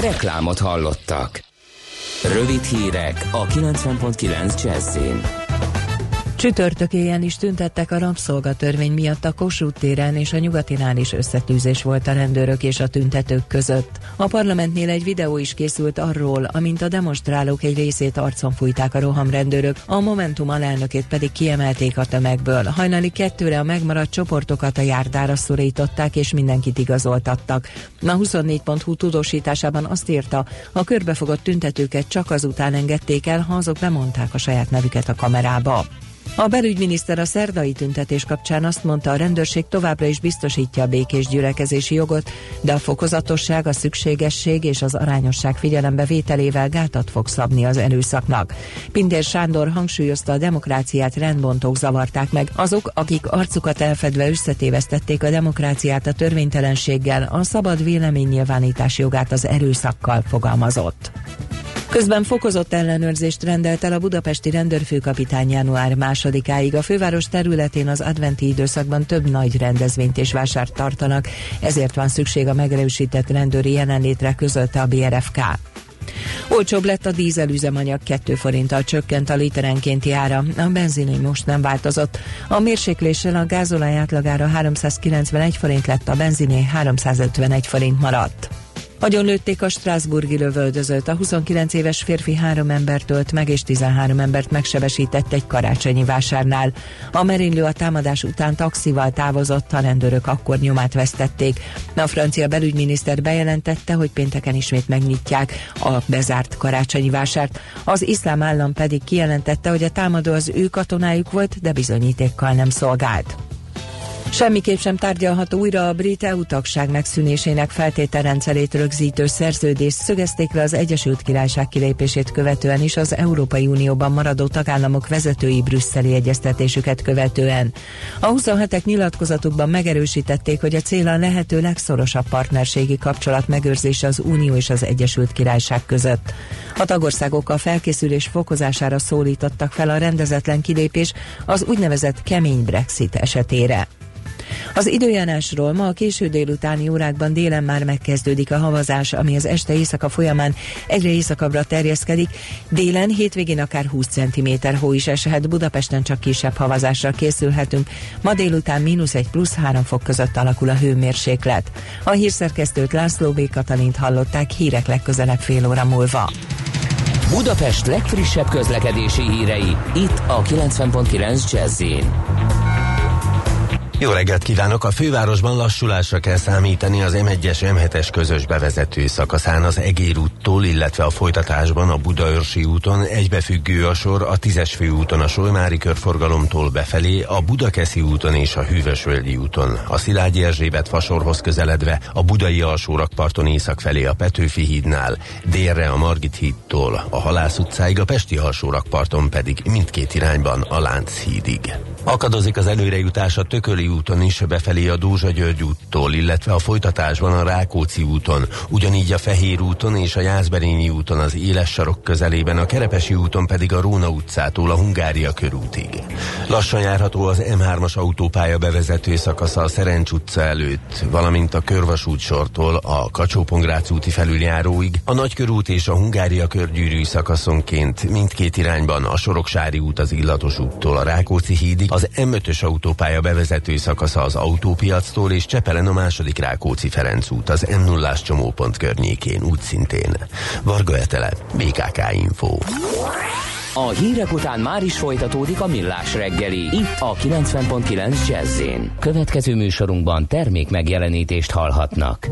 Reklámot hallottak. Rövid hírek a kilencven pont kilenc Jazzyn. Csütörtök éjjel is tüntettek a rabszolgatörvény miatt a Kossuth téren, és a Nyugatinál is összetűzés volt a rendőrök és a tüntetők között. A parlamentnél egy videó is készült arról, amint a demonstrálók egy részét arcon fújták a rohamrendőrök, a Momentum alelnökét pedig kiemelték a tömegből. Hajnali kettőre a megmaradt csoportokat a járdára szorították, és mindenkit igazoltattak. A huszonnégy pont hu tudósításában azt írta, a körbefogott tüntetőket csak azután engedték el, ha azok bemondták a saját nevüket a kamerába. A belügyminiszter a szerdai tüntetés kapcsán azt mondta, a rendőrség továbbra is biztosítja a békés gyülekezési jogot, de a fokozatosság, a szükségesség és az arányosság figyelembe vételével gátat fog szabni az erőszaknak. Pintér Sándor hangsúlyozta, a demokráciát rendbontók zavarták meg. Azok, akik arcukat elfedve összetévesztették a demokráciát a törvénytelenséggel, a szabad véleménynyilvánítás jogát az erőszakkal, fogalmazott. Közben fokozott ellenőrzést rendelt el a budapesti rendőrfőkapitány január másodikáig. A főváros területén az adventi időszakban több nagy rendezvényt és vásárt tartanak, ezért van szükség a megerősített rendőri jelenlétre, közölte a bé er ef ká. Olcsóbb lett a dízelüzemanyag, két forinttal csökkent a literenkénti ára. A benzin most nem változott. A mérsékléssel a gázolaj átlagára háromszázkilencvenegy forint lett, a benziné háromszázötvenegy forint maradt. Agyonlőtték a strasbourgi lövöldözőt, a huszonkilenc éves férfi három embert ölt meg és tizenhárom embert megsebesített egy karácsonyi vásárnál. A merénylő a támadás után taxival távozott, a rendőrök akkor nyomát vesztették. A francia belügyminiszter bejelentette, hogy pénteken ismét megnyitják a bezárt karácsonyi vásárt. Az iszlám állam pedig kijelentette, hogy a támadó az ő katonájuk volt, de bizonyítékkal nem szolgált. Semmiképp sem tárgyalható újra a brit é u tagság megszűnésének feltételrendszerét rögzítő szerződés, szögezték le az Egyesült Királyság kilépését követően is az Európai Unióban maradó tagállamok vezetői brüsszeli egyeztetésüket követően. A huszonhetek nyilatkozatukban megerősítették, hogy a cél a lehető legszorosabb partnerségi kapcsolat megőrzése az Unió és az Egyesült Királyság között. A tagországok a felkészülés fokozására szólítottak fel a rendezetlen kilépés, az úgynevezett kemény Brexit esetére. Az időjárásról: ma a késő délutáni órákban délen már megkezdődik a havazás, ami az este éjszaka folyamán egyre éjszakabbra terjeszkedik. Délen, hétvégén akár húsz centiméter hó is eshet, Budapesten csak kisebb havazásra készülhetünk. Ma délután mínusz egy plusz három fok között alakul a hőmérséklet. A hírszerkesztőt, László B. Katalint hallották. Hírek legközelebb fél óra múlva. Budapest legfrissebb közlekedési hírei, itt a kilencven pont kilenc Jazz-en. Jó reggelt kívánok! A fővárosban lassulásra kell számítani az M egyes M hetes közös bevezető szakaszán az Egér úttól, illetve a folytatásban a Budaörsi úton egybefüggő a sor a tízes főúton a Solymári körforgalomtól befelé, a Budakeszi úton és a Hűvösvölgyi úton, a Szilágyi Erzsébet fasorhoz közeledve a budai alsórakparton észak felé a Petőfi hídnál, délre a Margit hídtól a Halász utcáig, a pesti alsórakparton pedig mindkét irányban a Lánchídig. Akadozik az előrejutás a Tököli úton is, befelé a Dózsa György úttól, illetve a folytatásban a Rákóczi úton, ugyanígy a Fehér úton és a Jászberényi úton az éles sarok közelében, a Kerepesi úton pedig a Róna utcától a Hungária körútig. Lassan járható az M hármas autópálya bevezető szakasza a Szerencs utca előtt, valamint a Körvasút sortól a Kacsó-Pongrác úti felüljáróig, a Nagykörút és a Hungária körgyűrű szakaszonként mindkét irányban a Soroksári út az Illatos úttól a Rákóczi hídig, az M ötös autópálya bevezető szakasza az autópiactól és Csepelen a második Rákóczi-Ferenc út az M nullás csomópont környékén úgyszintén. Varga Etele, bé ká ká Info. A hírek után már is folytatódik a Millás reggeli, itt a kilencven egész kilenc Jazzyn. Következő műsorunkban termék megjelenítést hallhatnak.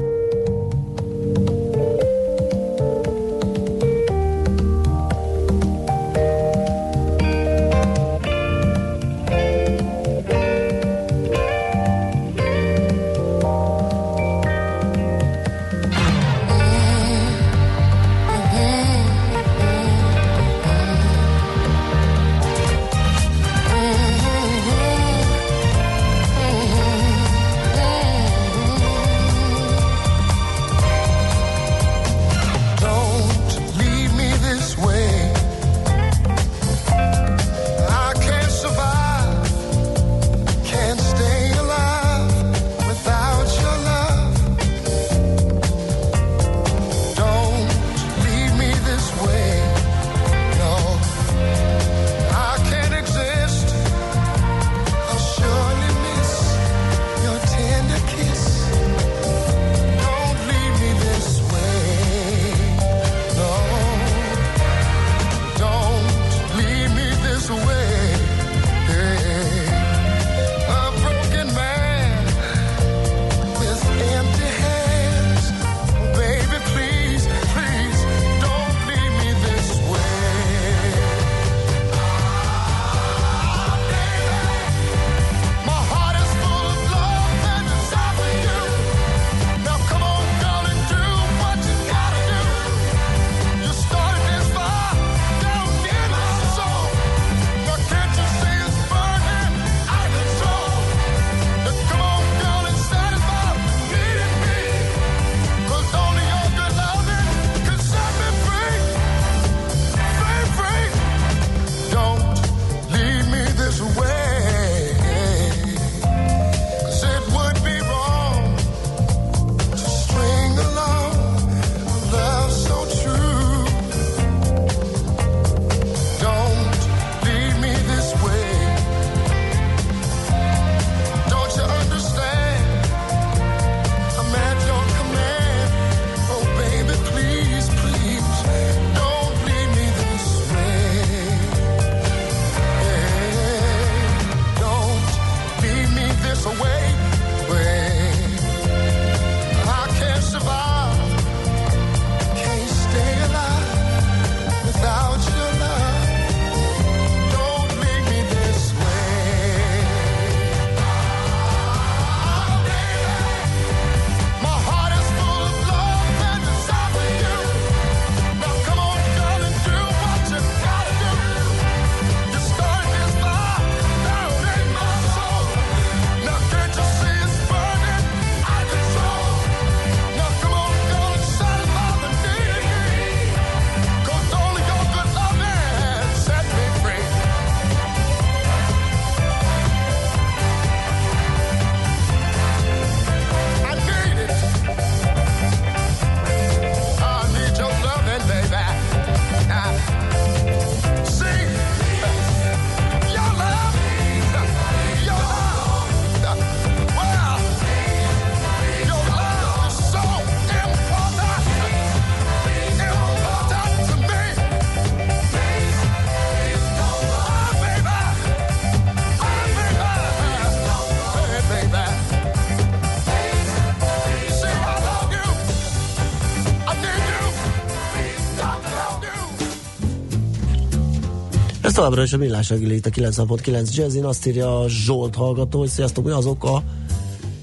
Továbbra is a Millás reggeli itt a kilencven egész kilenc Jazzyn. Azt írja a Zsolt hallgató, hogy sziasztok, mi az oka,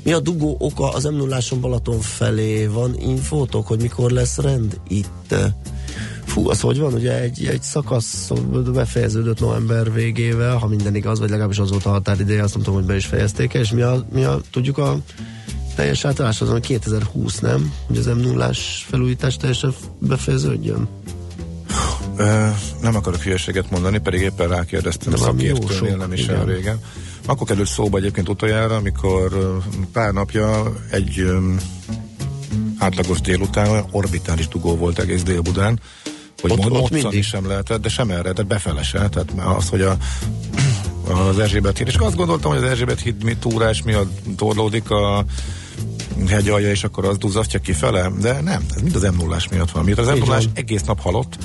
mi a dugó oka az M nulláson Balaton felé? Van infótok, hogy mikor lesz rend itt? Fú, az hogy van, ugye egy, egy szakasz befejeződött november végével, ha minden igaz, vagy legalábbis az volt a határideje, azt nem tudom, hogy be is fejezték, és mi a, mi a tudjuk a teljes általás azon, hogy kétezer-húsz, nem? Hogy az M nullás felújítás teljesen befejeződjön. Nem akarok hülyeséget mondani, pedig éppen rákérdeztem a szakértőnél nem is olyan régen. Akkor került szóba egyébként utoljára, amikor pár napja egy átlagos délután orbitális dugó volt egész Dél-Budán, hogy moccani sem lehetett, de sem erre, de befele se. Tehát az, hogy a, az Erzsébet híd, és azt gondoltam, hogy az Erzsébet híd mi túrás miatt torlódik a hegyalja, és akkor az duzzasztja kifele, de nem, ez mind az M nullás miatt van. Miért az M nullás egész nap halott,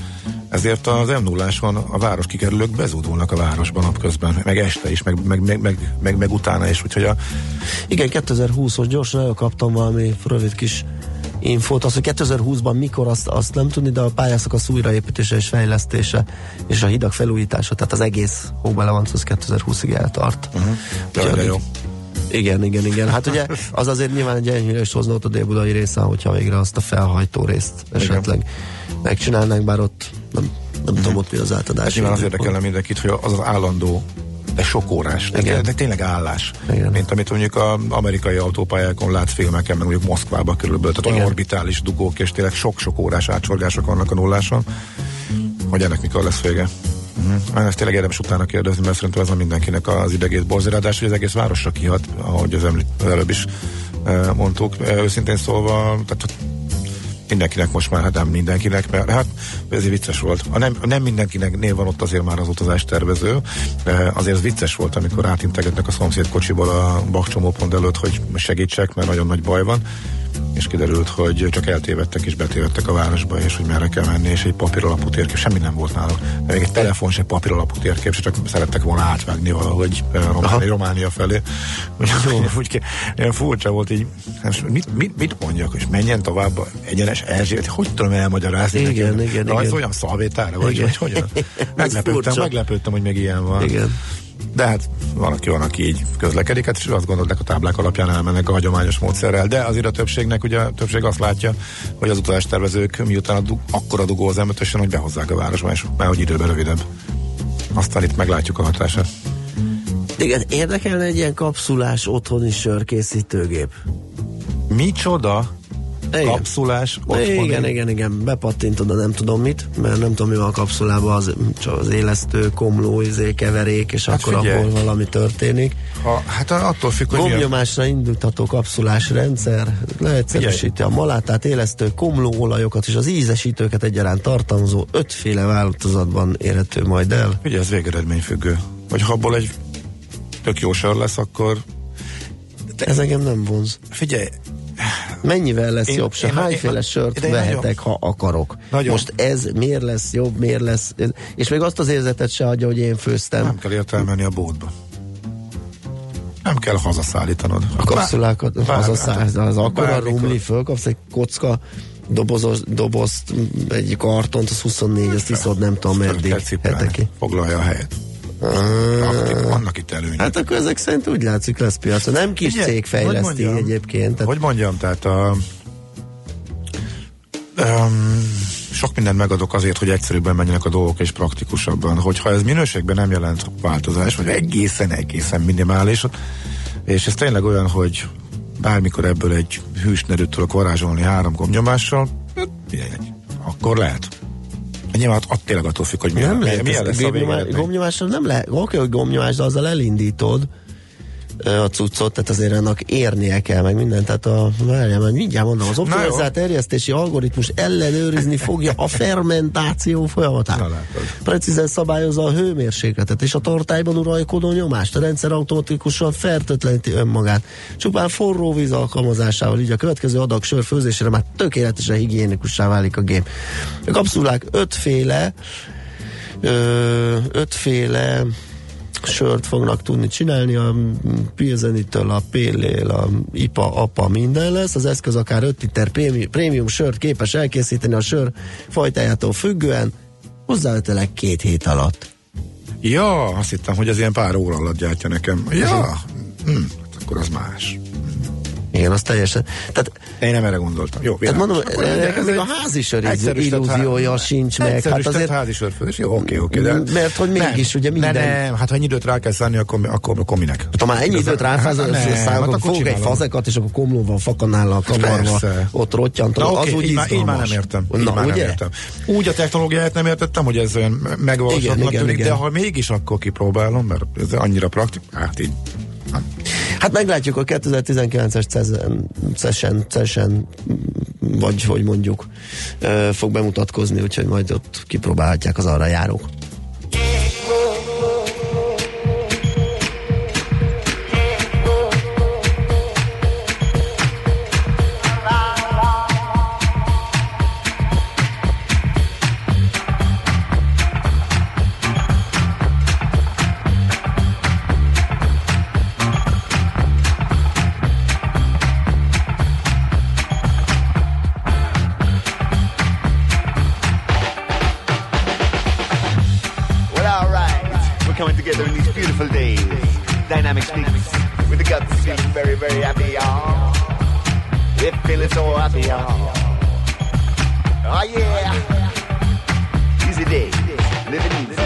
ezért az em nulláson a város kikerülők bezúdulnak a városban napközben, meg este is, meg, meg, meg, meg, meg, meg utána is, úgyhogy a... Igen, kétezer-húszos gyorsan elkaptam valami rövid kis infót, az, hogy kétezer-húszban mikor, azt, azt nem tudni, de a pályaszakasz újraépítése és fejlesztése, és a hidak felújítása, tehát az egész hóbelevanc az kétezer-húszig eltart. Uh-huh. Jaj, jó. Igen, igen, igen. Hát ugye az azért nyilván egy enyhülést is hozna ott a délbudai részen, hogyha végre azt a felhajtó részt esetleg igen. megcsinálnánk, bár ott nem, nem mm. tudom ott mi az átadás. Hát nyilván az érdekelne mindenkit, hogy az az állandó, de sok órás, de, de tényleg állás. Igen. Mint amit mondjuk az amerikai autópályákon látsz filmeken, meg mondjuk Moszkvában körülbelül, tehát olyan orbitális dugók, és tényleg sok-sok órás átsorgások vannak a nulláson, hogy ennek mikor lesz vége. Uh-huh. Ezt tényleg érdemes utána kérdezni, mert szerintem ez a mindenkinek az idegét borzi, ráadásul, hogy az egész városra kihat, ahogy az, eml- az előbb is e, mondtuk. E, őszintén szólva, tehát mindenkinek most már, hát nem mindenkinek, mert hát ez vicces volt. A nem, nem mindenkinek név van ott azért már az utazás tervező, e, azért vicces volt, amikor átintegetnek a szomszéd kocsiból a bakcsomópont előtt, hogy segítsek, mert nagyon nagy baj van, és kiderült, hogy csak eltévedtek és betévedtek a városba, és hogy merre kell menni, és egy papíralapú térkép, semmi nem volt náluk, de még egy telefon, se papíralapú térkép, se csak szerettek volna átvágni valahogy Románia, Románia felé. Úgy ilyen furcsa volt így, mit, mit, mit mondjak, és menjen tovább egyenes Erzsébet, hogy tudom elmagyarázni igen, nekem? Igen, igen, igen. Olyan szalvétára vagy, vagy hogyan? Meglepődtem, meglepődtem, hogy meg ilyen van. Igen. De hát van, aki van, aki így közlekedik, hát és azt gondolták, a táblák alapján elmennek a hagyományos módszerrel, de azért a többségnek, ugye a többség azt látja, hogy az utazástervezők miután a dug, akkora dugó az em ötösen, hogy behozzák a városba, és már hogy időben rövidebb. Aztán itt meglátjuk a hatását. Igen, érdekelne egy ilyen kapszulás otthoni sörkészítőgép? Micsoda? Igen. Kapszulás otthoni? Igen, igen, igen, bepattintod a nem tudom mit, mert nem tudom mi van a kapszulában, az, csak az élesztő, komló, izé, keverék, és hát akkor abból valami történik. Ha, hát attól függ, hogy gombnyomásra ilyen... indítható kapszulás rendszer leegyszerűsíti a malátát, élesztő, komló olajokat és az ízesítőket egyaránt tartalmazó ötféle változatban érhető majd el. Ugye ez végeredmény függő. Vagy ha abból egy tök jó sör lesz, akkor... De... Ez engem nem vonz. Figyelj, mennyivel lesz én, jobb se? Hányféle sört vehetek, nagyon, ha akarok? Nagyon. Most ez miért lesz jobb, miért lesz... És még azt az érzetet se adja, hogy én főztem. Nem kell értelmelni a bódba. Nem kell hazaszállítanod. A kapszulákat hazaszállítanod. Akkora rumli föl, kapsz egy kocka dobozos, dobozt, egy kartont, az huszonnégy, azt iszod nem tudom meddig. Foglalja a helyet. Ah, annak itt előnye. Hát akkor ezek szerint úgy látszik lesz piacon. Nem kis ugye, cég fejleszti hogy egyébként. Tehát... Hogy mondjam, tehát a, um, sok mindent megadok azért, hogy egyszerűbben menjenek a dolgok és praktikusabban. Hogyha ez minőségben nem jelent változás, vagy egészen-egészen minimális, és ez tényleg olyan, hogy bármikor ebből egy hűsnerűt tudok varázsolni három gombnyomással, akkor lehet. Nyilván ott tényleg attól függ, hogy milyen, nem milyen, milyen lesz a végeredmény. Gombnyomással nem lehet. Oké, hogy gombnyomás, de azzal elindítod a cuccot, tehát azért annak érnie kell, meg mindent. Tehát a, várjál, mert mindjárt mondom, az optimizált terjesztési algoritmus ellenőrizni fogja a fermentáció folyamatát. Precízen szabályozza a hőmérsékletet, és a tartályban uralkodó nyomást. A rendszer automatikusan fertőtleníti önmagát. Csupán forró víz alkalmazásával, így a következő adag sör főzésére már tökéletesen higiénikussá válik a gép. A kapszulák ötféle ö, ötféle sört fognak tudni csinálni, a pilzenitől, a pélél, a ipa, apa, minden lesz. Az eszköz akár öt liter prémium sört képes elkészíteni a sör fajtájától függően, hozzáöteleg két hét alatt. Ja, azt hittem, hogy ez ilyen pár óra alatt gyártja nekem. Ja, hm, akkor az más. Igen, az teljesen. Tehát, én nem erre gondoltam. Jó, tehát mondom, ez még a házisör illúziója ház, sincs meg. Hát azért házisörfőzés. Jó, oké, oké. De mert hogy mégis, nem, ugye minden... Nem, hát ha ennyi időt rá kell szállni, akkor, akkor, akkor minek? Hát ha már ennyi időt ráfázol, hát fog egy fazekat, és akkor komlóval fakannállal a kamarba, ott rottyantom. Okay, az úgy izgalmas. Így már nem értem. Na, már nem értem. Úgy a technológiát nem értettem, hogy ez olyan megvalósatlan tűnik, de ha mégis akkor kipróbálom, mert ez annyira praktik, hát így. Hát meglátjuk a kétezer-tizenkilences vagy hogy mondjuk ö, fog bemutatkozni, úgyhogy majd ott kipróbálhatják az arra járók. beautiful day. Dynamic speaks with the guts being very, very happy. Oh, it feels so happy. Oh, oh yeah. Easy day. Living easy.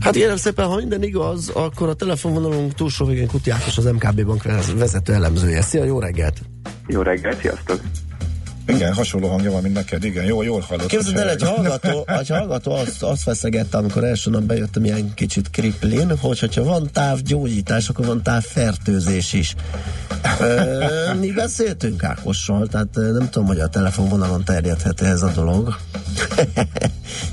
Hát kérem szépen, ha minden igaz, akkor a telefonvonalunk túlsó végén Kuti Ákos, az em ká bé Bank vezető elemzője. Szia, jó reggelt! Jó reggelt, sziasztok! Igen, hasonló hangja van, mint neked. Igen, jól, jól hallott. Képzeld el, egy hallgató, egy hallgató azt, azt feszegette, amikor első nap bejöttem ilyen kicsit kriplin, hogy hogyha van távgyógyítás, akkor van távfertőzés is. Ö, mi beszéltünk Ákossal, tehát nem tudom, hogy a telefonvonalon terjedhet ez a dolog.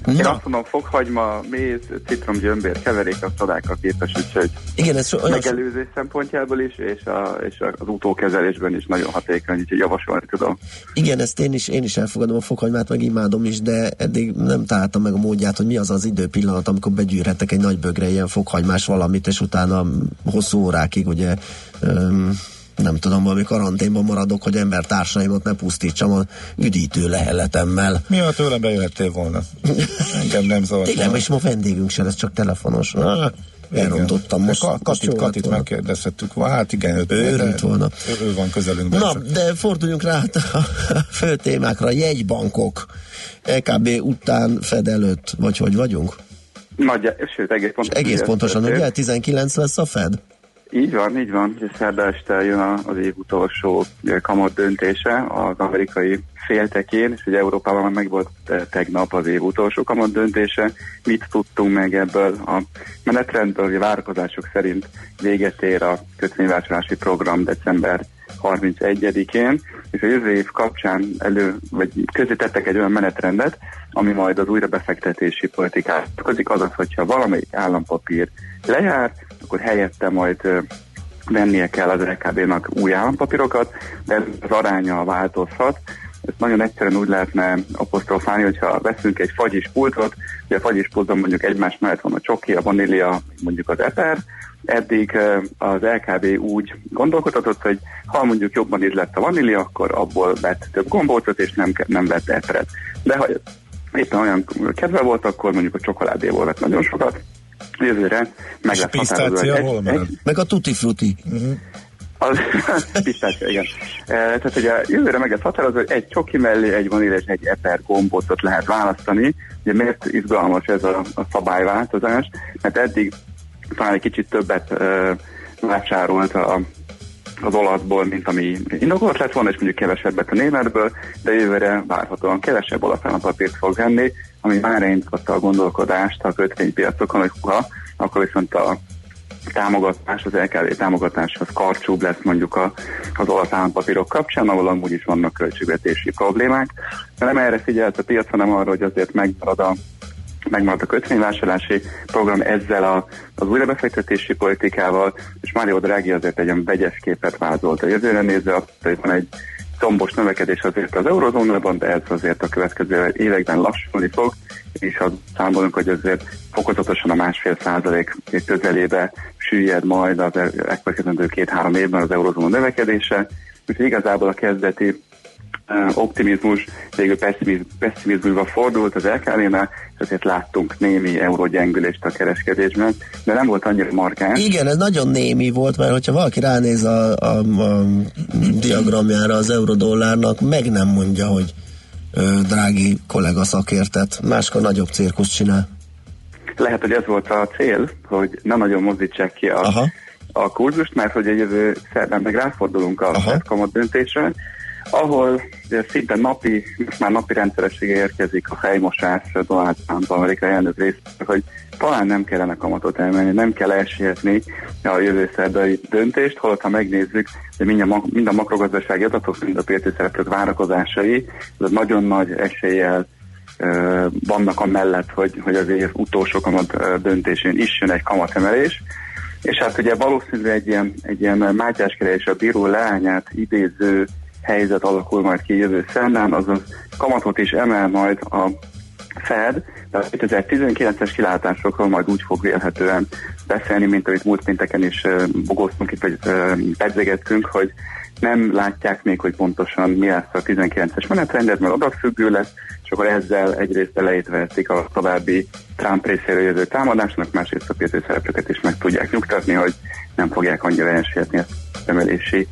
Én Na. azt mondom, fokhagyma, méz, citromgyömbér keverék, a szadákra képes, úgyhogy igen, ez olyan megelőzés szempontjából is, és, a, és az utókezelésben is nagyon hatékony, úgyhogy javasolni tudom. Igen, ezt én is, én is elfogadom, a fokhagymát meg imádom is, de eddig nem találtam meg a módját, hogy mi az az időpillanat, amikor begyűrhetek egy nagy bögre ilyen fokhagymás valamit, és utána hosszú órákig, ugye öm, nem tudom, valami karanténban maradok, hogy embertársaimat ne pusztítsam a üdítő leheletemmel. Mi a tőlem bejöhettél volna? Engem nem zavart. Tényleg, és ma vendégünk sem, ez csak telefonos. Na, elrontottam most. Ka- Katit, Katit megkérdeztettük. Hát igen, őrült volna. Ő van közelünkben. Na, csak. De forduljunk rá a fő témákra. Jegybankok. E K B után, Fed előtt, vagy hogy vagyunk? Nagy, sőt, egész pontosan. Egész pontosan, ugye? tizenkilenc lesz a Fed? Így van, így van, hogy szerda este jön az év utolsó kamat döntése az amerikai féltekén, és ugye Európában már meg volt tegnap az év utolsó kamat döntése. Mit tudtunk meg ebből a menetrendből, hogy a várakozások szerint véget ér a kötvényvásárlási program december harmincegyedikén, és a jövő év kapcsán elő, vagy közé tettek egy olyan menetrendet, ami majd az újrabefektetési politikát közik, azaz, hogyha valamelyik állampapír lejár, akkor helyette majd vennie kell az E K B-nak új állampapírokat, de az aránya változhat. Ezt nagyon egyszerűen úgy lehetne apostrofálni, hogyha veszünk egy fagyispultot, ugye a fagyispulton mondjuk egymás mellett van a csoki, a vanília, mondjuk az eper. Eddig az E K B úgy gondolkodhatott, hogy ha mondjuk jobban ízlett a vanília, akkor abból vett több gombócot, és nem, nem vett eperet. De ha éppen olyan kedve volt, akkor mondjuk a csokoládéból vett nagyon sokat. Jövőre meg lesz határozó. Meg a tutti frutti. Uh-huh. Az, pisztácia, igen. E, tehát ugye jövőre meg lesz határozó, hogy egy csoki mellé, egy vanília és egy eper gombócot lehet választani. Ugye miért izgalmas ez a, a szabályváltozás? Mert eddig talán egy kicsit többet e, vásárolt a az olaszból, mint ami indokolt lett volna, és mondjuk kevesebbet a németből, de jövőre várhatóan kevesebb olasz állampapírt fog venni, ami már elindította a gondolkodást a kötvénypiacokon, hogy ha, akkor viszont a támogatás, az E K B támogatás az karcsúbb lesz mondjuk a, az olasz állampapírok kapcsán, ahol amúgy is vannak költségvetési problémák. De nem erre figyelt a piac, hanem arra, hogy azért megmarad a megmaradt a kötvényvásárlási program ezzel a, az újrabefektetési politikával, és Mário Draghi azért egy olyan vegyes képet vázolt a jövőre nézve, azt, hogy van egy tombos növekedés azért az eurozónában, de ez azért a következő években lassulni fog, és azt számolunk, hogy azért fokozatosan a másfél százalék közelébe süllyed majd az elkövetkezendő két-három évben az eurozóna növekedése, úgyhogy igazából a kezdeti optimizmus végül pessimizmusba fordult az E K B-nál, ezért láttunk némi eurógyengülést a kereskedésben, de nem volt annyira markáns. Igen, ez nagyon némi volt, mert hogyha valaki ránéz a, a, a diagramjára az eurodollárnak, meg nem mondja, hogy ö, Draghi kollega szakértett, máskor nagyobb cirkuszt csinál. Lehet, hogy ez volt a cél, hogy nem nagyon mozdítsák ki a, a kurzust, mert hogy egy jövő szerdán meg ráfordulunk a kamat döntésre, ahol szinte napi, most már napi rendszeressége érkezik a fejmosás Donald Trump amerikai elnök részéről, hogy talán nem kellene kamatot emelni, nem kell elsietni a jövő szerdai döntést, holott ha megnézzük, hogy mind a, mind a makrogazdasági adatok, mind a piaci szereplők várakozásai, az nagyon nagy eséllyel uh, vannak amellett, hogy, hogy az év utolsó kamat döntésén is jön egy kamatemelés. És hát ugye valószínűleg egy ilyen, egy ilyen Mátyás király és a bíró leányát idéző helyzet alakul majd ki jövő szerdán, azaz kamatot is emel majd a Fed, de a kétezer-tizenkilences kilátásokról majd úgy fog vélhetően beszélni, mint amit múlt pénteken is bogoztunk itt, vagy pedzegettünk, hogy nem látják még, hogy pontosan mi lesz a tizenkilences menetrendet, mert adatfüggő lesz, és akkor ezzel egyrészt elejét vehetik a további Trump részéről jövő támadásnak, másrészt a piaci szereplőket is meg tudják nyugtatni, hogy nem fogják annyira elsietni ezt az emelési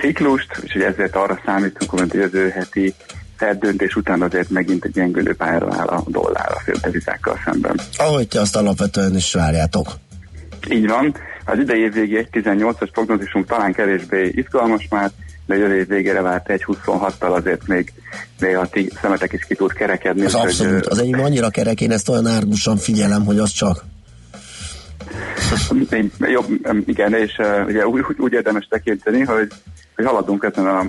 ciklust, és ezért arra számítunk, hogy a jövő heti feldöntés után azért megint egy gyengülő pályára áll a dollár a féltevizákkal szemben. Ahogy te azt alapvetően is várjátok. Így van, az idei évvégi egy tizennyolcas prognózisunk talán kevésbé izgalmas már, de jövő év végére várt egy huszonhattal azért még a ti szemetek is ki tud kerekedni. Az abszolút, az enyém annyira kerek, én ezt olyan árgusan figyelem, hogy az csak. Jó, igen, és ugye, úgy, úgy érdemes tekinteni, hogy, hogy haladunk ezen a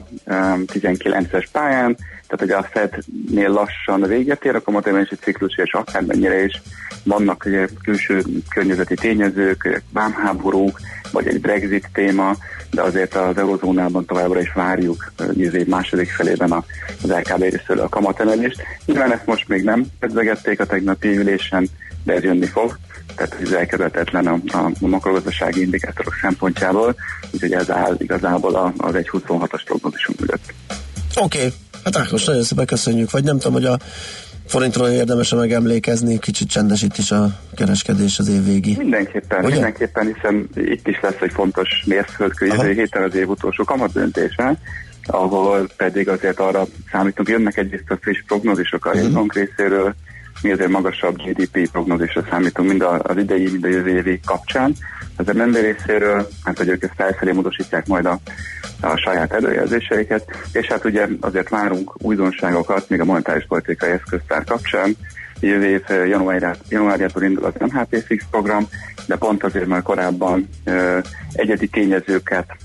tizenkilences pályán, tehát ugye a Fednél lassan véget ér, akkor materiális ciklus, és akármennyire is vannak ugye, külső környezeti tényezők, vámháborúk, vagy egy Brexit téma, de azért az Eurozónában továbbra is várjuk az év második felében az er ká bé részéről a kamatemelést. Nyilván ezt most még nem pedzegették a tegnapi ülésen, de ez jönni fog, tehát ez elkerülhetetlen a, a, a makrogazdasági indikátorok szempontjából, úgyhogy ez áll igazából az egy huszonhatos prognózisunk mögött. Oké, okay. Hát Ákos, nagyon szépen köszönjük, vagy nem tudom, hogy a forintról érdemes megemlékezni, kicsit csendesít is a kereskedés az év végig. Mindenképpen, ugye? Mindenképpen, hiszen itt is lesz egy fontos mérföldkő jövő héten az év utolsó kamatdöntése, ahol pedig azért arra számítunk, jönnek egyrészt a friss prognózisok a mm. részéről, mi azért magasabb gé dé pé prognózisra számítunk mind az idei, mind a jövő évi kapcsán. Az em en bé részéről, hát hogy ők ezt felfelé módosítják majd a, a saját előjelzéseiket, és hát ugye azért várunk újdonságokat, még a monetáris politikai eszköztár kapcsán. Jövő év januárját, januárjától indul az em há pé Fix program, de pont azért már korábban ö, egyedi tényezőket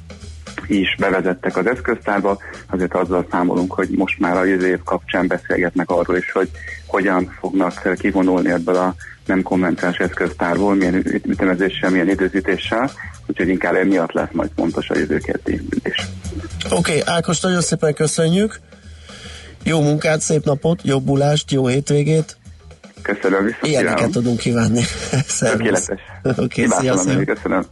is bevezettek az eszköztárba, azért azzal számolunk, hogy most már a jövő év kapcsán beszélgetnek arról is, hogy hogyan fognak kivonulni ebből a nem konvencionális eszköztárból, milyen ütemezéssel, milyen időzítéssel, úgyhogy inkább emiatt lesz majd fontos a jövő keddi ütés. Oké, okay, Ákos, nagyon szépen köszönjük, jó munkát, szép napot, jó bulást, jó hétvégét! Köszönöm, viszont ilyeneket tudunk kívánni. Tökéletes. Oké, okay, sziasztok. Köszönöm.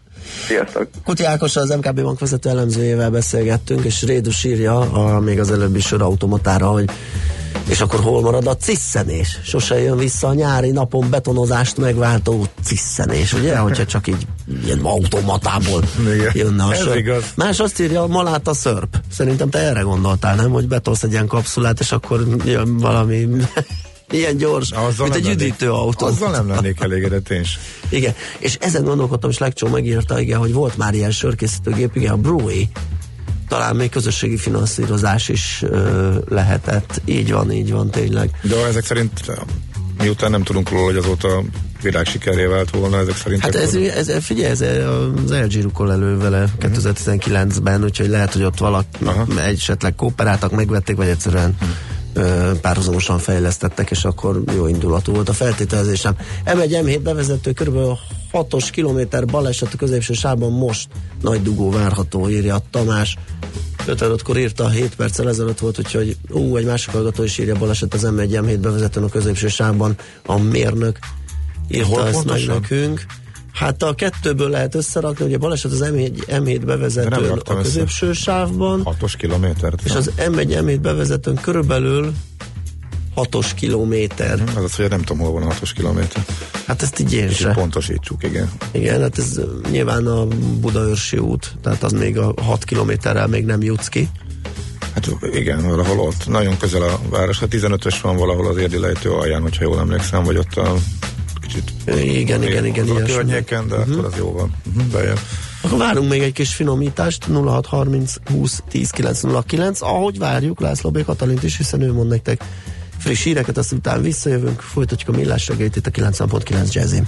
Sziasztok. Kuti Ákossal, az em ká bé Bank vezető elemzőjével beszélgettünk, és Rédus írja a, még az előbbi sor automatára, hogy és akkor hol marad a cisszenés? Sose jön vissza a nyári napon betonozást megváltó cisszenés, ugye? Hogyha csak így ilyen automatából jönne a sörp. Más azt írja, ma lát a szörp. Szerintem te erre gondoltál, nem? Hogy betolsz egy ilyen kapszulát, és akkor jön valami... Ilyen gyors, azzal mint egy üdítőautó. Azzal nem lennék elégedett én is. Igen, és ezen gondolkodtam, és Legcsó megírta, igen, hogy volt már ilyen sörkészítőgép, igen, a Brewy, talán még közösségi finanszírozás is ö, lehetett. Így van, így van, tényleg. De ezek szerint, miután nem tudunk róla, hogy azóta világsikerré vált volna, ezek szerint... Hát ez, ez, figyelj, ez az el gé rukkol elő vele kétezer-tizenkilencben, úgyhogy lehet, hogy ott valaki esetleg kooperáltak, megvették, vagy egyszerűen... Hmm. párhuzamosan fejlesztettek, és akkor jó indulatú volt a feltételezésem. em egy em hét bevezető körülbelül hatos kilométer baleset a középső sávban most nagy dugó várható, írja Tamás. ötvenötkor írta, hét perccel ezelőtt volt, úgyhogy ú, egy másik hallgató is írja, baleset az em egy em hét bevezetőn a középső sávban, a mérnök írta hol ezt meg nekünk. Hát a kettőből lehet összerakni, ugye baleset az em hét bevezetőn a középső össze. Sávban. hatos kilométert. És az em egy em hét bevezetőn körülbelül hatos kilométer. Hmm, az az, hogy nem tudom, hol van a hatos kilométer. Hát ezt így én és se. Pontosítsuk, igen. Igen, hát ez nyilván a Budaörsi út, tehát az még a hat kilométerrel még nem jutsz ki. Hát igen, valahol ott. Nagyon közel a város. Hát tizenötös van valahol az érdi lejtő alján, hogyha jól emlékszem, vagy ott a kicsit. Igen, igen, igen. A környéken, de uh-huh. akkor az jó van. Uh-huh. Akkor várunk még egy kis finomítást, nulla hat harminc húsz tíz kilenc nulla kilenc, ahogy várjuk László B. Katalint is, hiszen ő mond nektek friss híreket, aztán visszajövünk, folytatjuk a millás reggelyt itt a kilencven pont kilenc Jazzy.